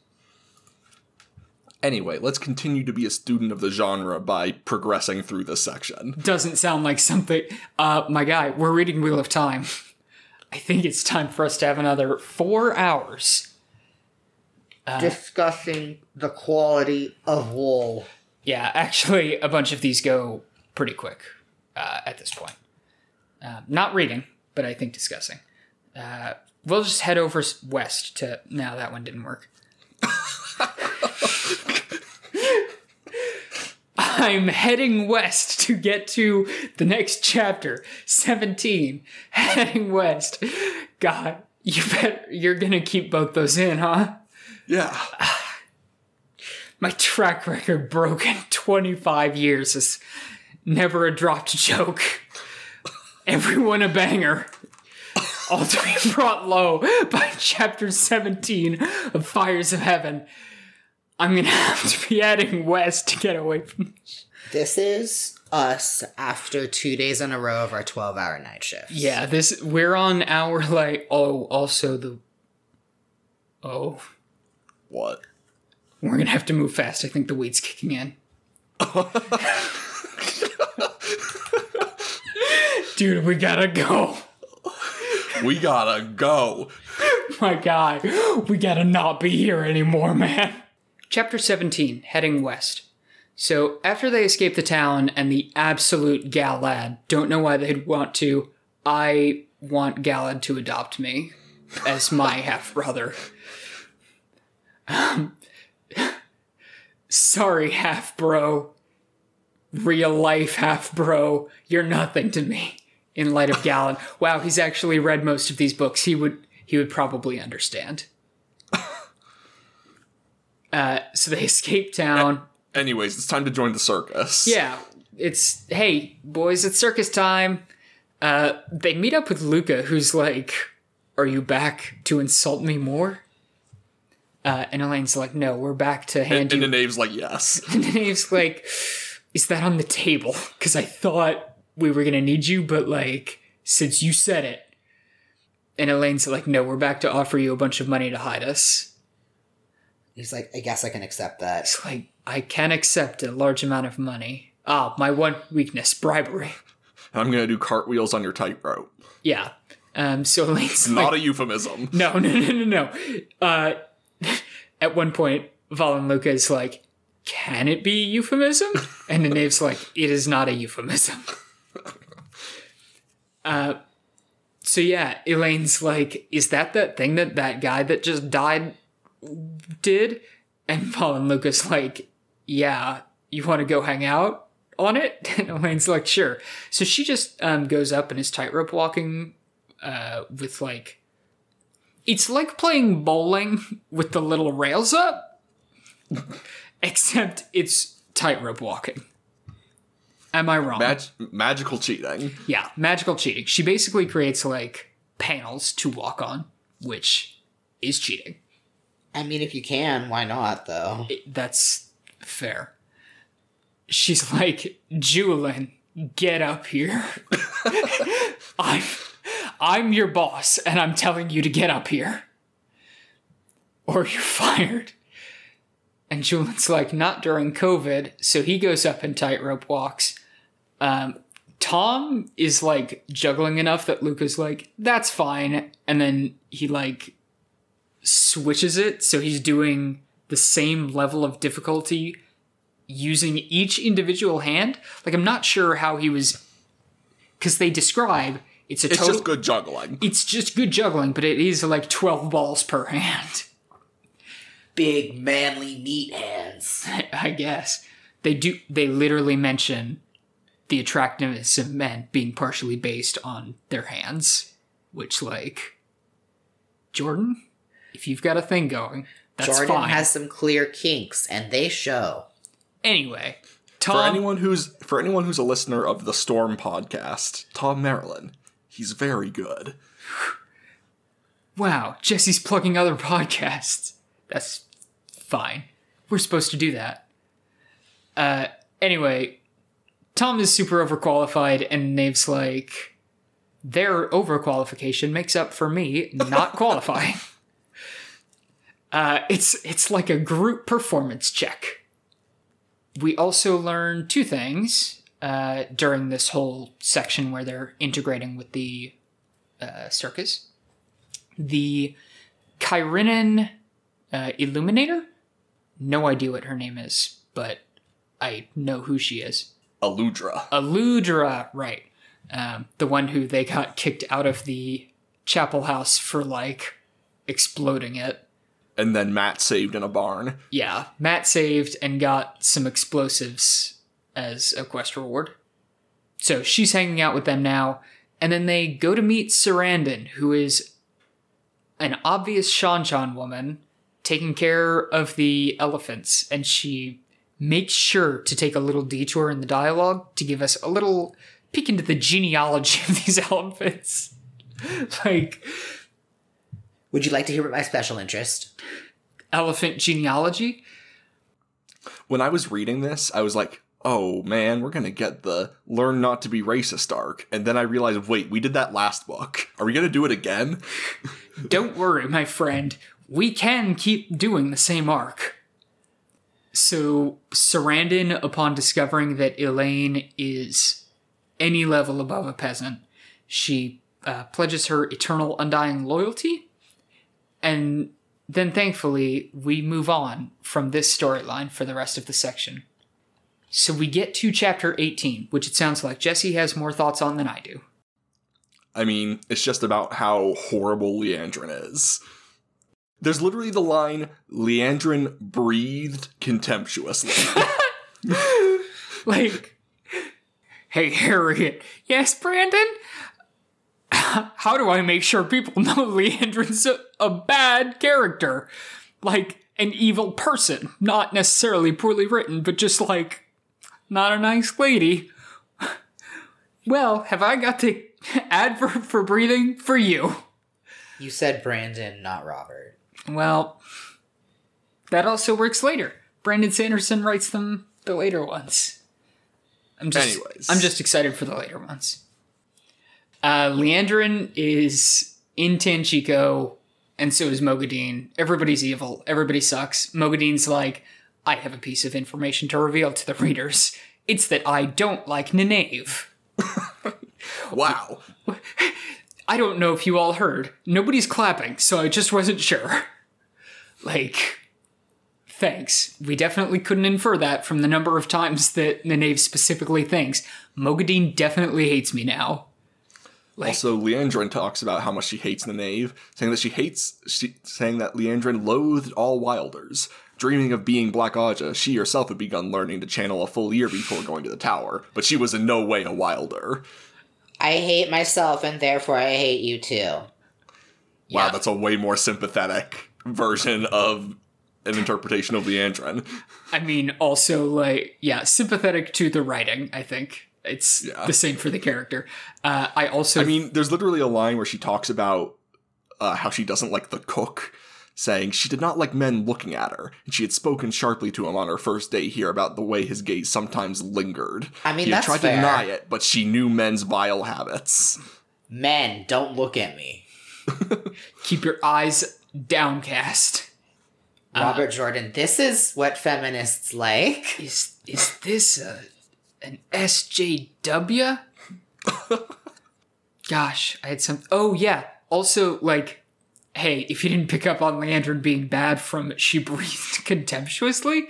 Anyway, let's continue to be a student of the genre by progressing through this section. Doesn't sound like something... my guy, we're reading Wheel of Time. I think it's time for us to have another 4 hours... discussing the quality of wool. Yeah, actually, a bunch of these go pretty quick at this point. Not reading, but I think discussing. We'll just head over west to... No, that one didn't work. I'm heading west to get to the next chapter, 17. Heading west. God, you're going to keep both those in, huh? Yeah. My track record broke in 25 years is never a dropped joke. Everyone a banger. All to be brought low by chapter 17 of Fires of Heaven. I'm going to have to be heading west to get away from this. This is us after 2 days in a row of our 12-hour night shift. Yeah, we're on our, like, What? We're going to have to move fast. I think the weed's kicking in. Dude, we gotta go. We gotta go. My God, we gotta not be here anymore, man. Chapter 17, heading west. So after they escape the town and the absolute Galad, don't know why they'd want to, I want Galad to adopt me as my half-brother. Sorry, half-bro. Real-life half-bro. You're nothing to me in light of Galad. Wow, he's actually read most of these books. He would probably understand. So they escape town. Anyways, it's time to join the circus. Yeah, it's, hey, boys, it's circus time. They meet up with Luca, who's like, are you back to insult me more? And Elaine's like, no, we're back to hand you... And Nynaeve's like, yes. And Nynaeve's like, is that on the table? Because I thought we were going to need you, but, like, since you said it. And Elaine's like, no, we're back to offer you a bunch of money to hide us. He's like, I guess I can accept that. It's like, I can accept a large amount of money. Ah, my one weakness, bribery. I'm going to do cartwheels on your tightrope. Yeah. So Elaine's like... Not a euphemism. No. At one point, Valan Luca is like, can it be a euphemism? And Nynaeve's like, it is not a euphemism. So yeah, Elaine's like, is that thing that guy that just died did? And Valan Luca's like, yeah, you want to go hang out on it? And Elaine's like, sure. So she just goes up and is tightrope walking with like... It's like playing bowling with the little rails up, except it's tightrope walking. Am I wrong? Magical cheating. Yeah, magical cheating. She basically creates, like, panels to walk on, which is cheating. I mean, if you can, why not, though? That's fair. She's like, Julian, get up here. I'm your boss, and I'm telling you to get up here. Or you're fired. And Julian's like, not during COVID, so he goes up and tightrope walks. Thom is, like, juggling enough that Luca's like, that's fine. And then he, like, switches it, so he's doing the same level of difficulty using each individual hand. Like, I'm not sure how he was... Because they describe... It's just good juggling. It's just good juggling, but it is like 12 balls per hand. Big, manly meat hands. I guess. They literally mention the attractiveness of men being partially based on their hands. Which, like, Jordan, if you've got a thing going, that's Jordan fine. Jordan has some clear kinks, and they show. Anyway, Thom... For anyone who's a listener of the Storm podcast, Thom Marilyn... He's very good. Wow, Jesse's plugging other podcasts. That's fine. We're supposed to do that. Anyway, Thom is super overqualified, and Nynaeve's like, their overqualification makes up for me not qualifying. It's like a group performance check. We also learn two things. During this whole section where they're integrating with the circus. The Kyrinan Illuminator? No idea what her name is, but I know who she is. Aludra, right. The one who they got kicked out of the chapel house for, like, exploding it. And then Matt saved in a barn. Yeah, Matt saved and got some explosives as a quest reward. So she's hanging out with them now, and then they go to meet Sarandon, who is an obvious Seanchan woman taking care of the elephants, and she makes sure to take a little detour in the dialogue to give us a little peek into the genealogy of these elephants. Like, would you like to hear about my special interest? Elephant genealogy? When I was reading this, I was like, oh man, we're gonna get the learn not to be racist arc. And then I realized, wait, we did that last book. Are we gonna do it again? Don't worry, my friend. We can keep doing the same arc. So Sarandon, upon discovering that Elayne is any level above a peasant, she pledges her eternal undying loyalty. And then thankfully, we move on from this storyline for the rest of the section. So we get to chapter 18, which it sounds like Jesse has more thoughts on than I do. I mean, it's just about how horrible Liandrin is. There's literally the line, Liandrin breathed contemptuously. Like, hey, Harriet. Yes, Brandon? How do I make sure people know Liandrin's a bad character? Like, an evil person. Not necessarily poorly written, but just like... not a nice lady. Well, have I got the adverb for breathing for you? You said Brandon, not Robert. Well, that also works later. Brandon Sanderson writes them, the later ones. I'm just excited for the later ones. Liandrin is in Tanchico, and so is Moghedien. Everybody's evil. Everybody sucks. Moghedien's like... I have a piece of information to reveal to the readers. It's that I don't like Nynaeve. Wow. I don't know if you all heard. Nobody's clapping, so I just wasn't sure. Like, thanks. We definitely couldn't infer that from the number of times that Nynaeve specifically thinks, Moghedien definitely hates me now. Like, also, Liandrin talks about how much she hates Nynaeve, saying that Liandrin loathed all wilders. Dreaming of being Black Aja, she herself had begun learning to channel a full year before going to the tower, but she was in no way a wilder. I hate myself, and therefore I hate you too. Wow, yeah. That's a way more sympathetic version of an interpretation of Liandrin. I mean, also, like, yeah, sympathetic to the writing, I think. It's the same for the character. I mean, there's literally a line where she talks about how she doesn't like the cook, saying she did not like men looking at her, and she had spoken sharply to him on her first day here about the way his gaze sometimes lingered. I mean, that's fair. He tried to deny it, but she knew men's vile habits. Men, don't look at me. Keep your eyes downcast. Robert Jordan, this is what feminists like. Is this an SJW? Gosh, I had some... Oh, yeah. Also, like... Hey, if you didn't pick up on Liandrin being bad from she breathed contemptuously,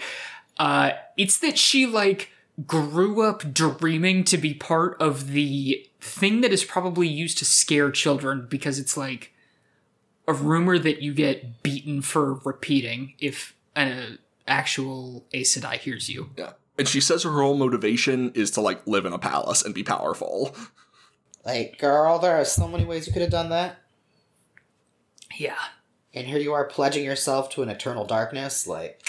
it's that she, like, grew up dreaming to be part of the thing that is probably used to scare children, because it's, like, a rumor that you get beaten for repeating if an actual Aes Sedai hears you. Yeah. And she says her whole motivation is to, like, live in a palace and be powerful. Like, girl, there are so many ways you could have done that. Yeah. And here you are pledging yourself to an eternal darkness, like...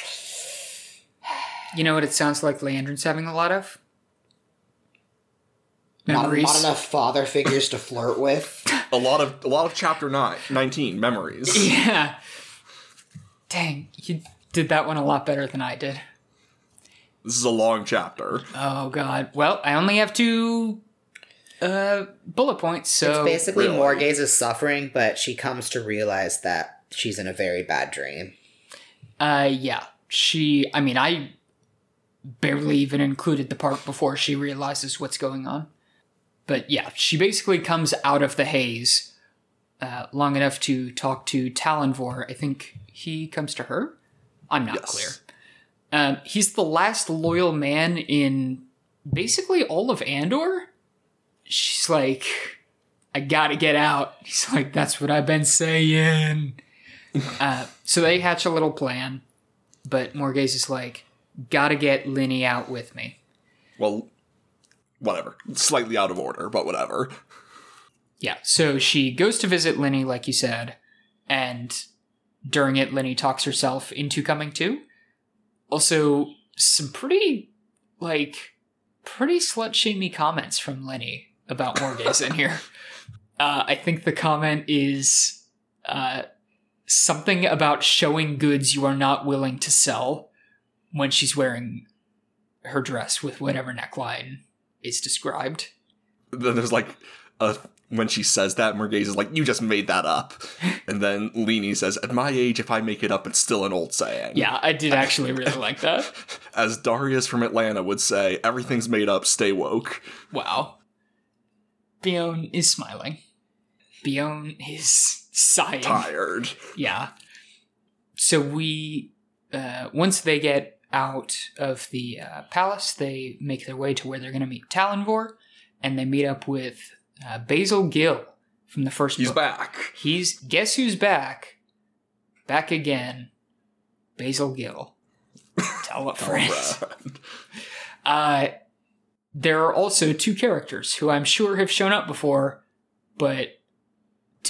You know what it sounds like Liandrin's having a lot of? Memories. Not enough father figures to flirt with. A lot of chapter 19 memories. Yeah. Dang, you did that one a lot better than I did. This is a long chapter. Oh, God. Well, I only have 2... bullet points, so... It's basically really. Morgase is suffering, but she comes to realize that she's in a very bad dream. Yeah. She... I mean, I barely even included the part before she realizes what's going on. But yeah, she basically comes out of the haze long enough to talk to Tal'aran'rhiod. I think he comes to her? I'm not clear. He's the last loyal man in basically all of Andor. She's like, I gotta get out. He's like, that's what I've been saying. So they hatch a little plan, but Morgase is like, gotta get Linny out with me. Well, whatever. Slightly out of order, but whatever. Yeah, so she goes to visit Linny, like you said, and during it, Linny talks herself into coming too. Also, some pretty slut-shamey comments from Linny about Morgase in here. I think the comment is something about showing goods you are not willing to sell when she's wearing her dress with whatever neckline is described. Then there's like, when she says that, Morgase is like, you just made that up. And then Leane says, at my age, if I make it up, it's still an old saying. Yeah, I did actually really like that. As Darius from Atlanta would say, everything's made up, stay woke. Wow. Beon is smiling. Beon is sighing. Tired. Yeah. So we, once they get out of the palace, they make their way to where they're going to meet Tal'aran'rhiod, and they meet up with Basil Gill from the first book. He's back. Guess who's back? Back again. Basil Gill. Tell a friend. There are also 2 characters who I'm sure have shown up before, but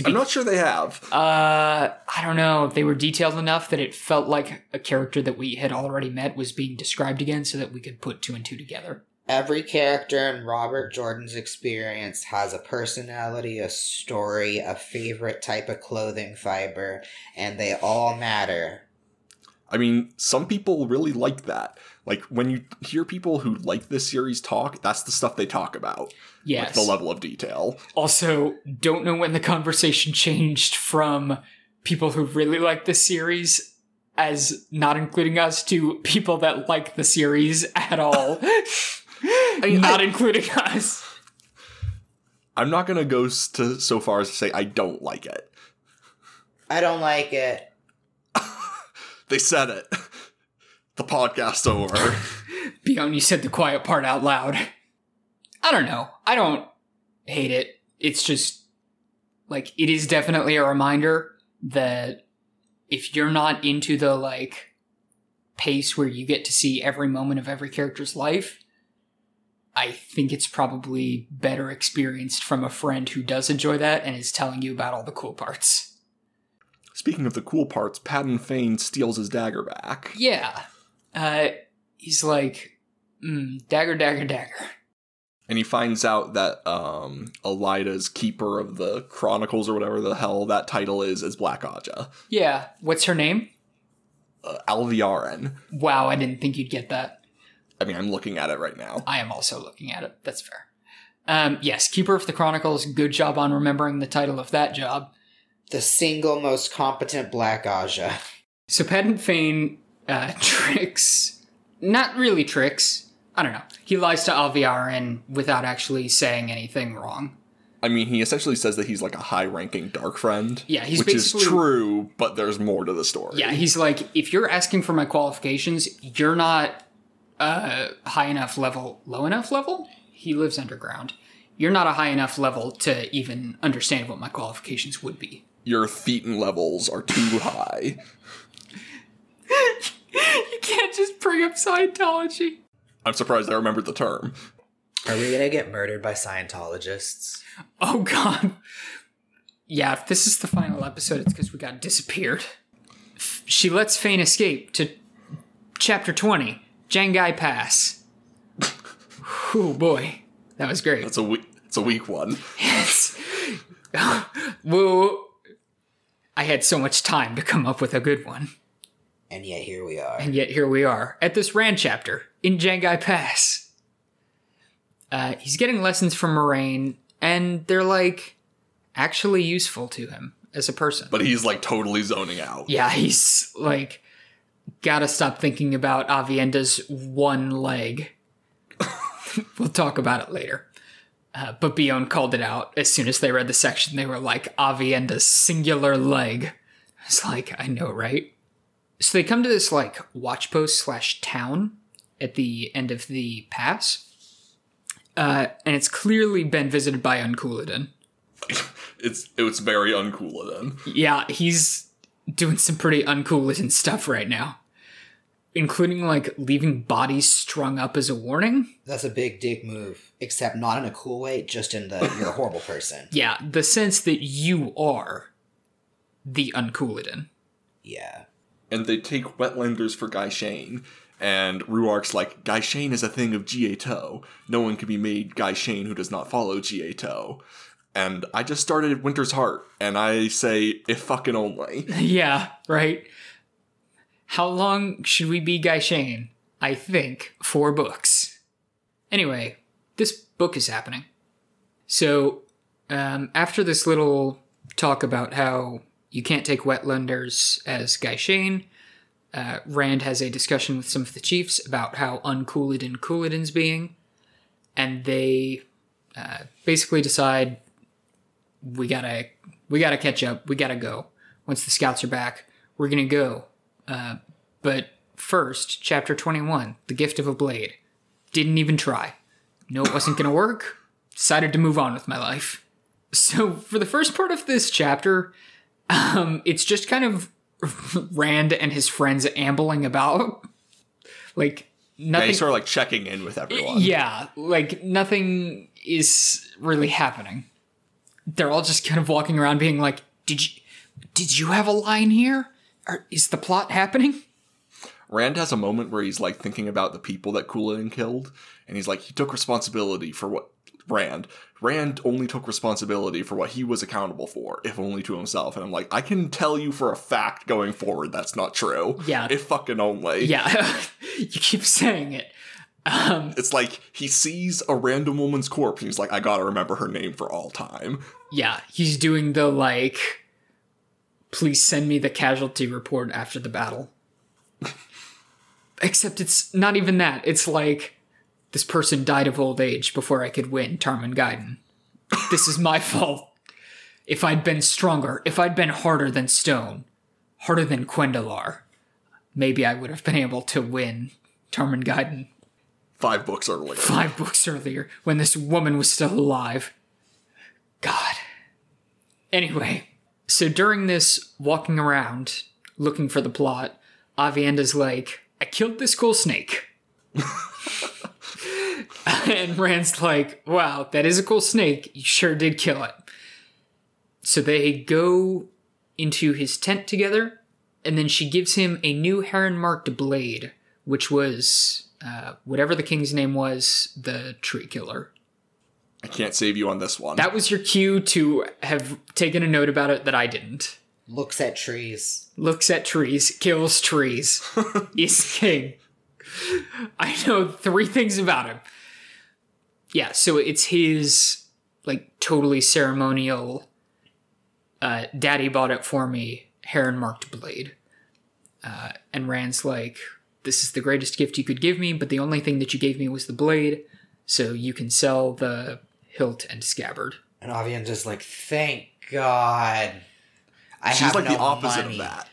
I'm not sure they have. I don't know. They were detailed enough that it felt like a character that we had already met was being described again so that we could put 2 and 2 together. Every character in Robert Jordan's experience has a personality, a story, a favorite type of clothing fiber, and they all matter. I mean, some people really like that. Like, when you hear people who like this series talk, that's the stuff they talk about. Yes. Like, the level of detail. Also, don't know when the conversation changed from people who really like this series as not including us to people that like the series at all. I mean, not including us. I'm not going to go so far as to say I don't like it. I don't like it. They said it. The podcast's over. Beon, you said the quiet part out loud. I don't know. I don't hate it. It's just, like, it is definitely a reminder that if you're not into the, like, pace where you get to see every moment of every character's life... I think it's probably better experienced from a friend who does enjoy that and is telling you about all the cool parts. Speaking of the cool parts, Padden Fane steals his dagger back. Yeah. He's like, dagger, dagger, dagger. And he finds out that Elida's Keeper of the Chronicles or whatever the hell that title is Black Aja. Yeah. What's her name? Alviaren. Wow, I didn't think you'd get that. I mean, I'm looking at it right now. I am also looking at it. That's fair. Yes, Keeper of the Chronicles. Good job on remembering the title of that job. The single most competent Black Aja. So Padden Fane not really tricks. I don't know. He lies to Alviaren without actually saying anything wrong. I mean, he essentially says that he's like a high-ranking dark friend. Yeah, he's basically... Which is true, but there's more to the story. Yeah, he's like, if you're asking for my qualifications, you're not high enough level, low enough level? He lives underground. You're not a high enough level to even understand what my qualifications would be. Your Thetan levels are too high. You can't just bring up Scientology. I'm surprised I remembered the term. Are we going to get murdered by Scientologists? Oh, God. Yeah, if this is the final episode, it's because we got disappeared. She lets Fane escape to Chapter 20, Jangai Pass. Oh, boy. That was great. That's it's a weak one. Yes. Whoa. I had so much time to come up with a good one. And yet here we are. At this Rand chapter in Jangai Pass. He's getting lessons from Moraine, and they're, like, actually useful to him as a person. But he's, like, totally zoning out. Yeah, he's, like, gotta stop thinking about Aviendha's one leg. We'll talk about it later. But Bion called it out. As soon as they read the section, they were like, Aviendha's singular leg. I was like, I know, right? So they come to this, like, watch post / town at the end of the pass. And it's clearly been visited by Uncouladin. It's very Uncouladin. Yeah, he's doing some pretty Uncouladin stuff right now. Including, like, leaving bodies strung up as a warning. That's a big dick move. Except not in a cool way, just in the, you're a horrible person. Yeah, the sense that you are the Uncouladin. Yeah. And they take Wetlanders for Gai'shain. And Ruark's like, Gai'shain is a thing of Jieto. No one can be made Gai'shain who does not follow Jieto. And I just started Winter's Heart, and I say, if fucking only. Yeah, right? How long should we be Gai'shain? I think 4 books. Anyway, this book is happening. So, after this little talk about how you can't take Wetlanders as Gai'shain, Rand has a discussion with some of the chiefs about how Uncouladin Couladin's being, and they basically decide we gotta catch up, we gotta go. Once the scouts are back, we're gonna go. But first, Chapter 21, The Gift of a Blade. Didn't even try. No, it wasn't gonna work. Decided to move on with my life. So for the first part of this chapter, it's just kind of Rand and his friends ambling about, like, nothing. Yeah, he's sort of like checking in with everyone. Yeah, like nothing is really happening. They're all just kind of walking around being like, did you have a line here? Or is the plot happening? Rand has a moment where he's like thinking about the people that Couladin killed, and he's like, he took responsibility for what Rand only took responsibility for what he was accountable for, if only to himself. And I'm like, I can tell you for a fact going forward that's not true. Yeah. If fucking only. Yeah. You keep saying it. It's like he sees a random woman's corpse and he's like, I gotta remember her name for all time. Yeah. He's doing the, like, please send me the casualty report after the battle. Except it's not even that. It's like, this person died of old age before I could win Tarmon Gai'don. This is my fault. If I'd been stronger, if I'd been harder than stone, harder than Quendalar, maybe I would have been able to win Tarmon Gai'don. 5 books earlier, when this woman was still alive. God. Anyway, so during this walking around, looking for the plot, Aviendha's like, I killed this cool snake. And Rand's like, wow, that is a cool snake. You sure did kill it. So they go into his tent together, and then she gives him a new heron-marked blade, which was whatever the king's name was, the tree killer. I can't save you on this one. That was your cue to have taken a note about it that I didn't. Looks at trees. Looks at trees. Kills trees. Is king. I know three things about him. Yeah, so it's his, like, totally ceremonial, daddy bought it for me, heron-marked blade. And Rand's like, this is the greatest gift you could give me, but the only thing that you gave me was the blade, so you can sell the hilt and scabbard. And Aviendha's like, thank God. She's like the opposite of that.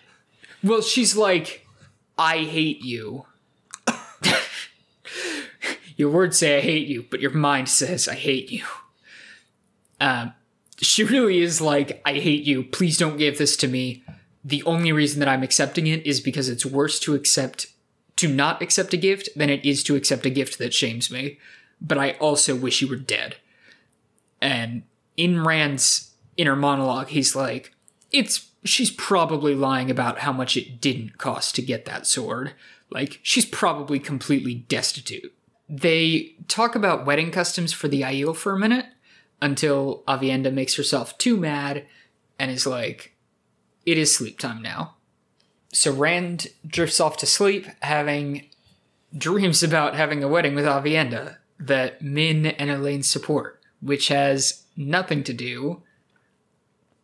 Well, she's like, I hate you. Your words say I hate you, but your mind says I hate you. She really is like, I hate you. Please don't give this to me. The only reason that I'm accepting it is because it's worse to not accept a gift than it is to accept a gift that shames me. But I also wish you were dead. And in Rand's inner monologue, he's like, she's probably lying about how much it didn't cost to get that sword. Like, she's probably completely destitute. They talk about wedding customs for the Aiel for a minute until Aviendha makes herself too mad and is like, it is sleep time now. So Rand drifts off to sleep, having dreams about having a wedding with Aviendha that Min and Elayne support, which has nothing to do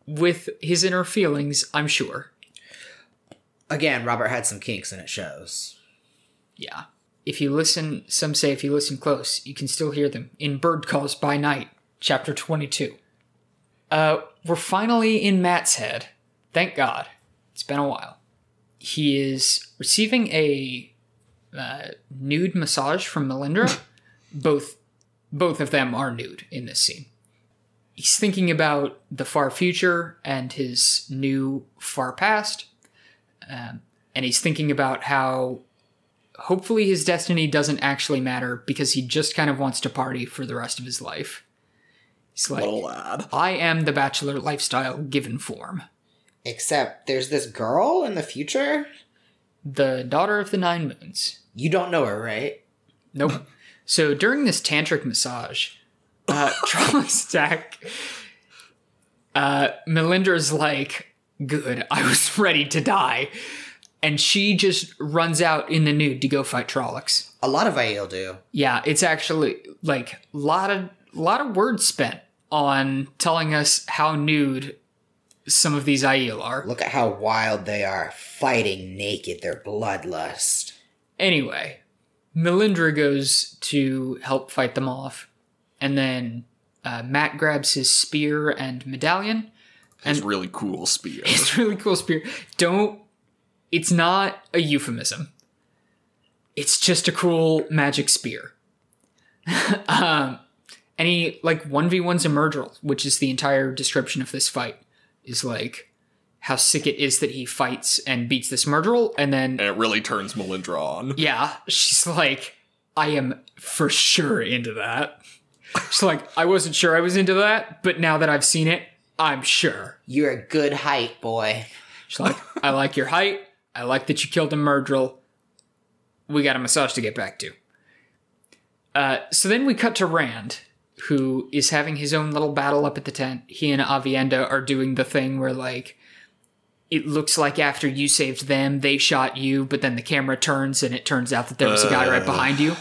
with his inner feelings, I'm sure. Again, Robert had some kinks and it shows. Yeah. If you listen, some say if you listen close, you can still hear them in Bird Calls by Night, chapter 22. We're finally in Matt's head. Thank God. It's been a while. He is receiving a nude massage from Melindhra. Both of them are nude in this scene. He's thinking about the far future and his new far past. And he's thinking about how hopefully his destiny doesn't actually matter because he just kind of wants to party for the rest of his life. He's like, little lad. I am the bachelor lifestyle given form. Except there's this girl in the future? The daughter of the Nine Moons. You don't know her, right? Nope. So during this tantric massage... trauma stack. Melinda's like, good, I was ready to die. And she just runs out in the nude to go fight Trollocs. A lot of Aiel do. Yeah, it's actually like a lot of words spent on telling us how nude some of these Aiel are. Look at how wild they are, fighting naked, their bloodlust. Anyway, Melindhra goes to help fight them off. And then Matt grabs his spear and medallion. His really cool spear. His really cool spear. It's not a euphemism. It's just a cool magic spear. And he, 1v1's a Myrdraal, which is the entire description of this fight. Is like how sick it is that he fights and beats this Myrdraal. And then... And it really turns Melindhra on. Yeah. She's like, I am for sure into that. She's like, I wasn't sure I was into that, but now that I've seen it, I'm sure. You're a good height, boy. She's like, I like your height. I like that you killed a Myrdraal. We got a massage to get back to. So then we cut to Rand, who is having his own little battle up at the tent. He and Aviendha are doing the thing where, it looks like after you saved them, they shot you, but then the camera turns and it turns out that there was a guy right behind you.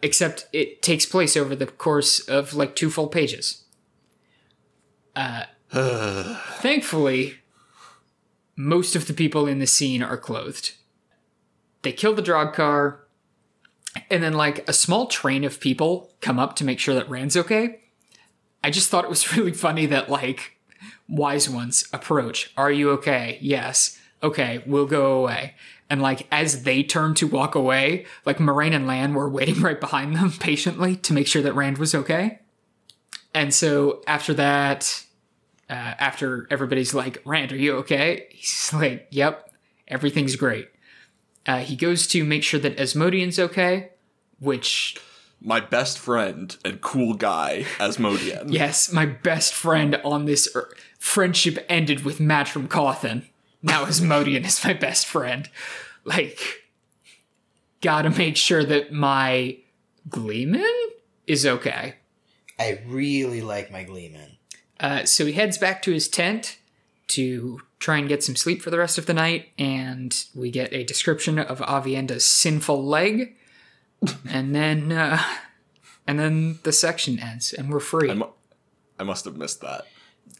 Except it takes place over the course of, 2 full pages. Thankfully, most of the people in the scene are clothed. They kill the Draugr, and then, a small train of people come up to make sure that Rand's okay. I just thought it was really funny that, Wise Ones approach. Are you okay? Yes. Okay, we'll go away. And, as they turned to walk away, Moraine and Lan were waiting right behind them patiently to make sure that Rand was okay. And so after that, after everybody's like, Rand, are you okay? He's like, yep, everything's great. He goes to make sure that Asmodian's okay, which my best friend and cool guy as Moghedien. Yes, my best friend on this earth. Friendship ended with Matt from Cawthon. Now as Moghedien is my best friend. Like, gotta make sure that my Gleeman is okay. I really like my Gleeman. So he heads back to his tent to try and get some sleep for the rest of the night, and we get a description of Aviendha's sinful leg, and then the section ends, and we're free. I must have missed that.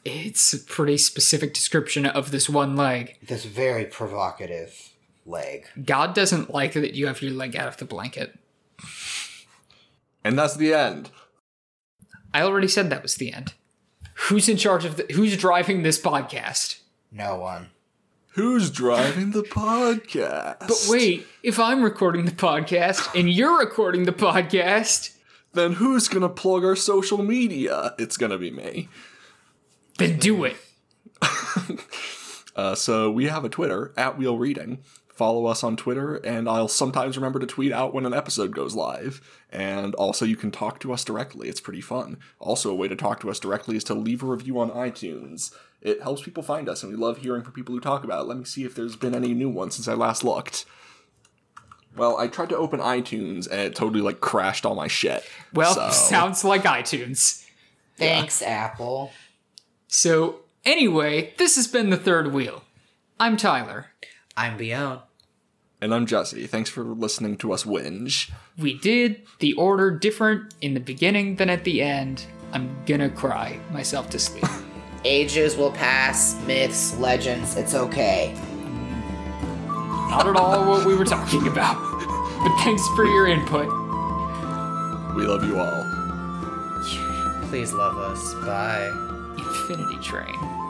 It's a pretty specific description of this one leg. This very provocative leg. God doesn't like that you have your leg out of the blanket. And that's the end. I already said that was the end. Who's in charge of who's driving this podcast? No one. Who's driving the podcast? But wait, if I'm recording the podcast and you're recording the podcast, then who's going to plug our social media? It's going to be me. Then do it. So we have a Twitter, @WheelReading. Follow us on Twitter, and I'll sometimes remember to tweet out when an episode goes live. And also, you can talk to us directly. It's pretty fun. Also, a way to talk to us directly is to leave a review on iTunes. It helps people find us, and we love hearing from people who talk about it. Let me see if there's been any new ones since I last looked. Well, I tried to open iTunes, and it totally, crashed all my shit. Well, sounds like iTunes. Thanks, yeah. Apple. So, anyway, this has been The Third Wheel. I'm Tyler. I'm Leone. And I'm Jesse. Thanks for listening to us whinge. We did the order different in the beginning than at the end. I'm gonna cry myself to sleep. Ages will pass, myths, legends, it's okay. Not at all what we were talking about. But thanks for your input. We love you all. Please love us. Bye. Infinity Train.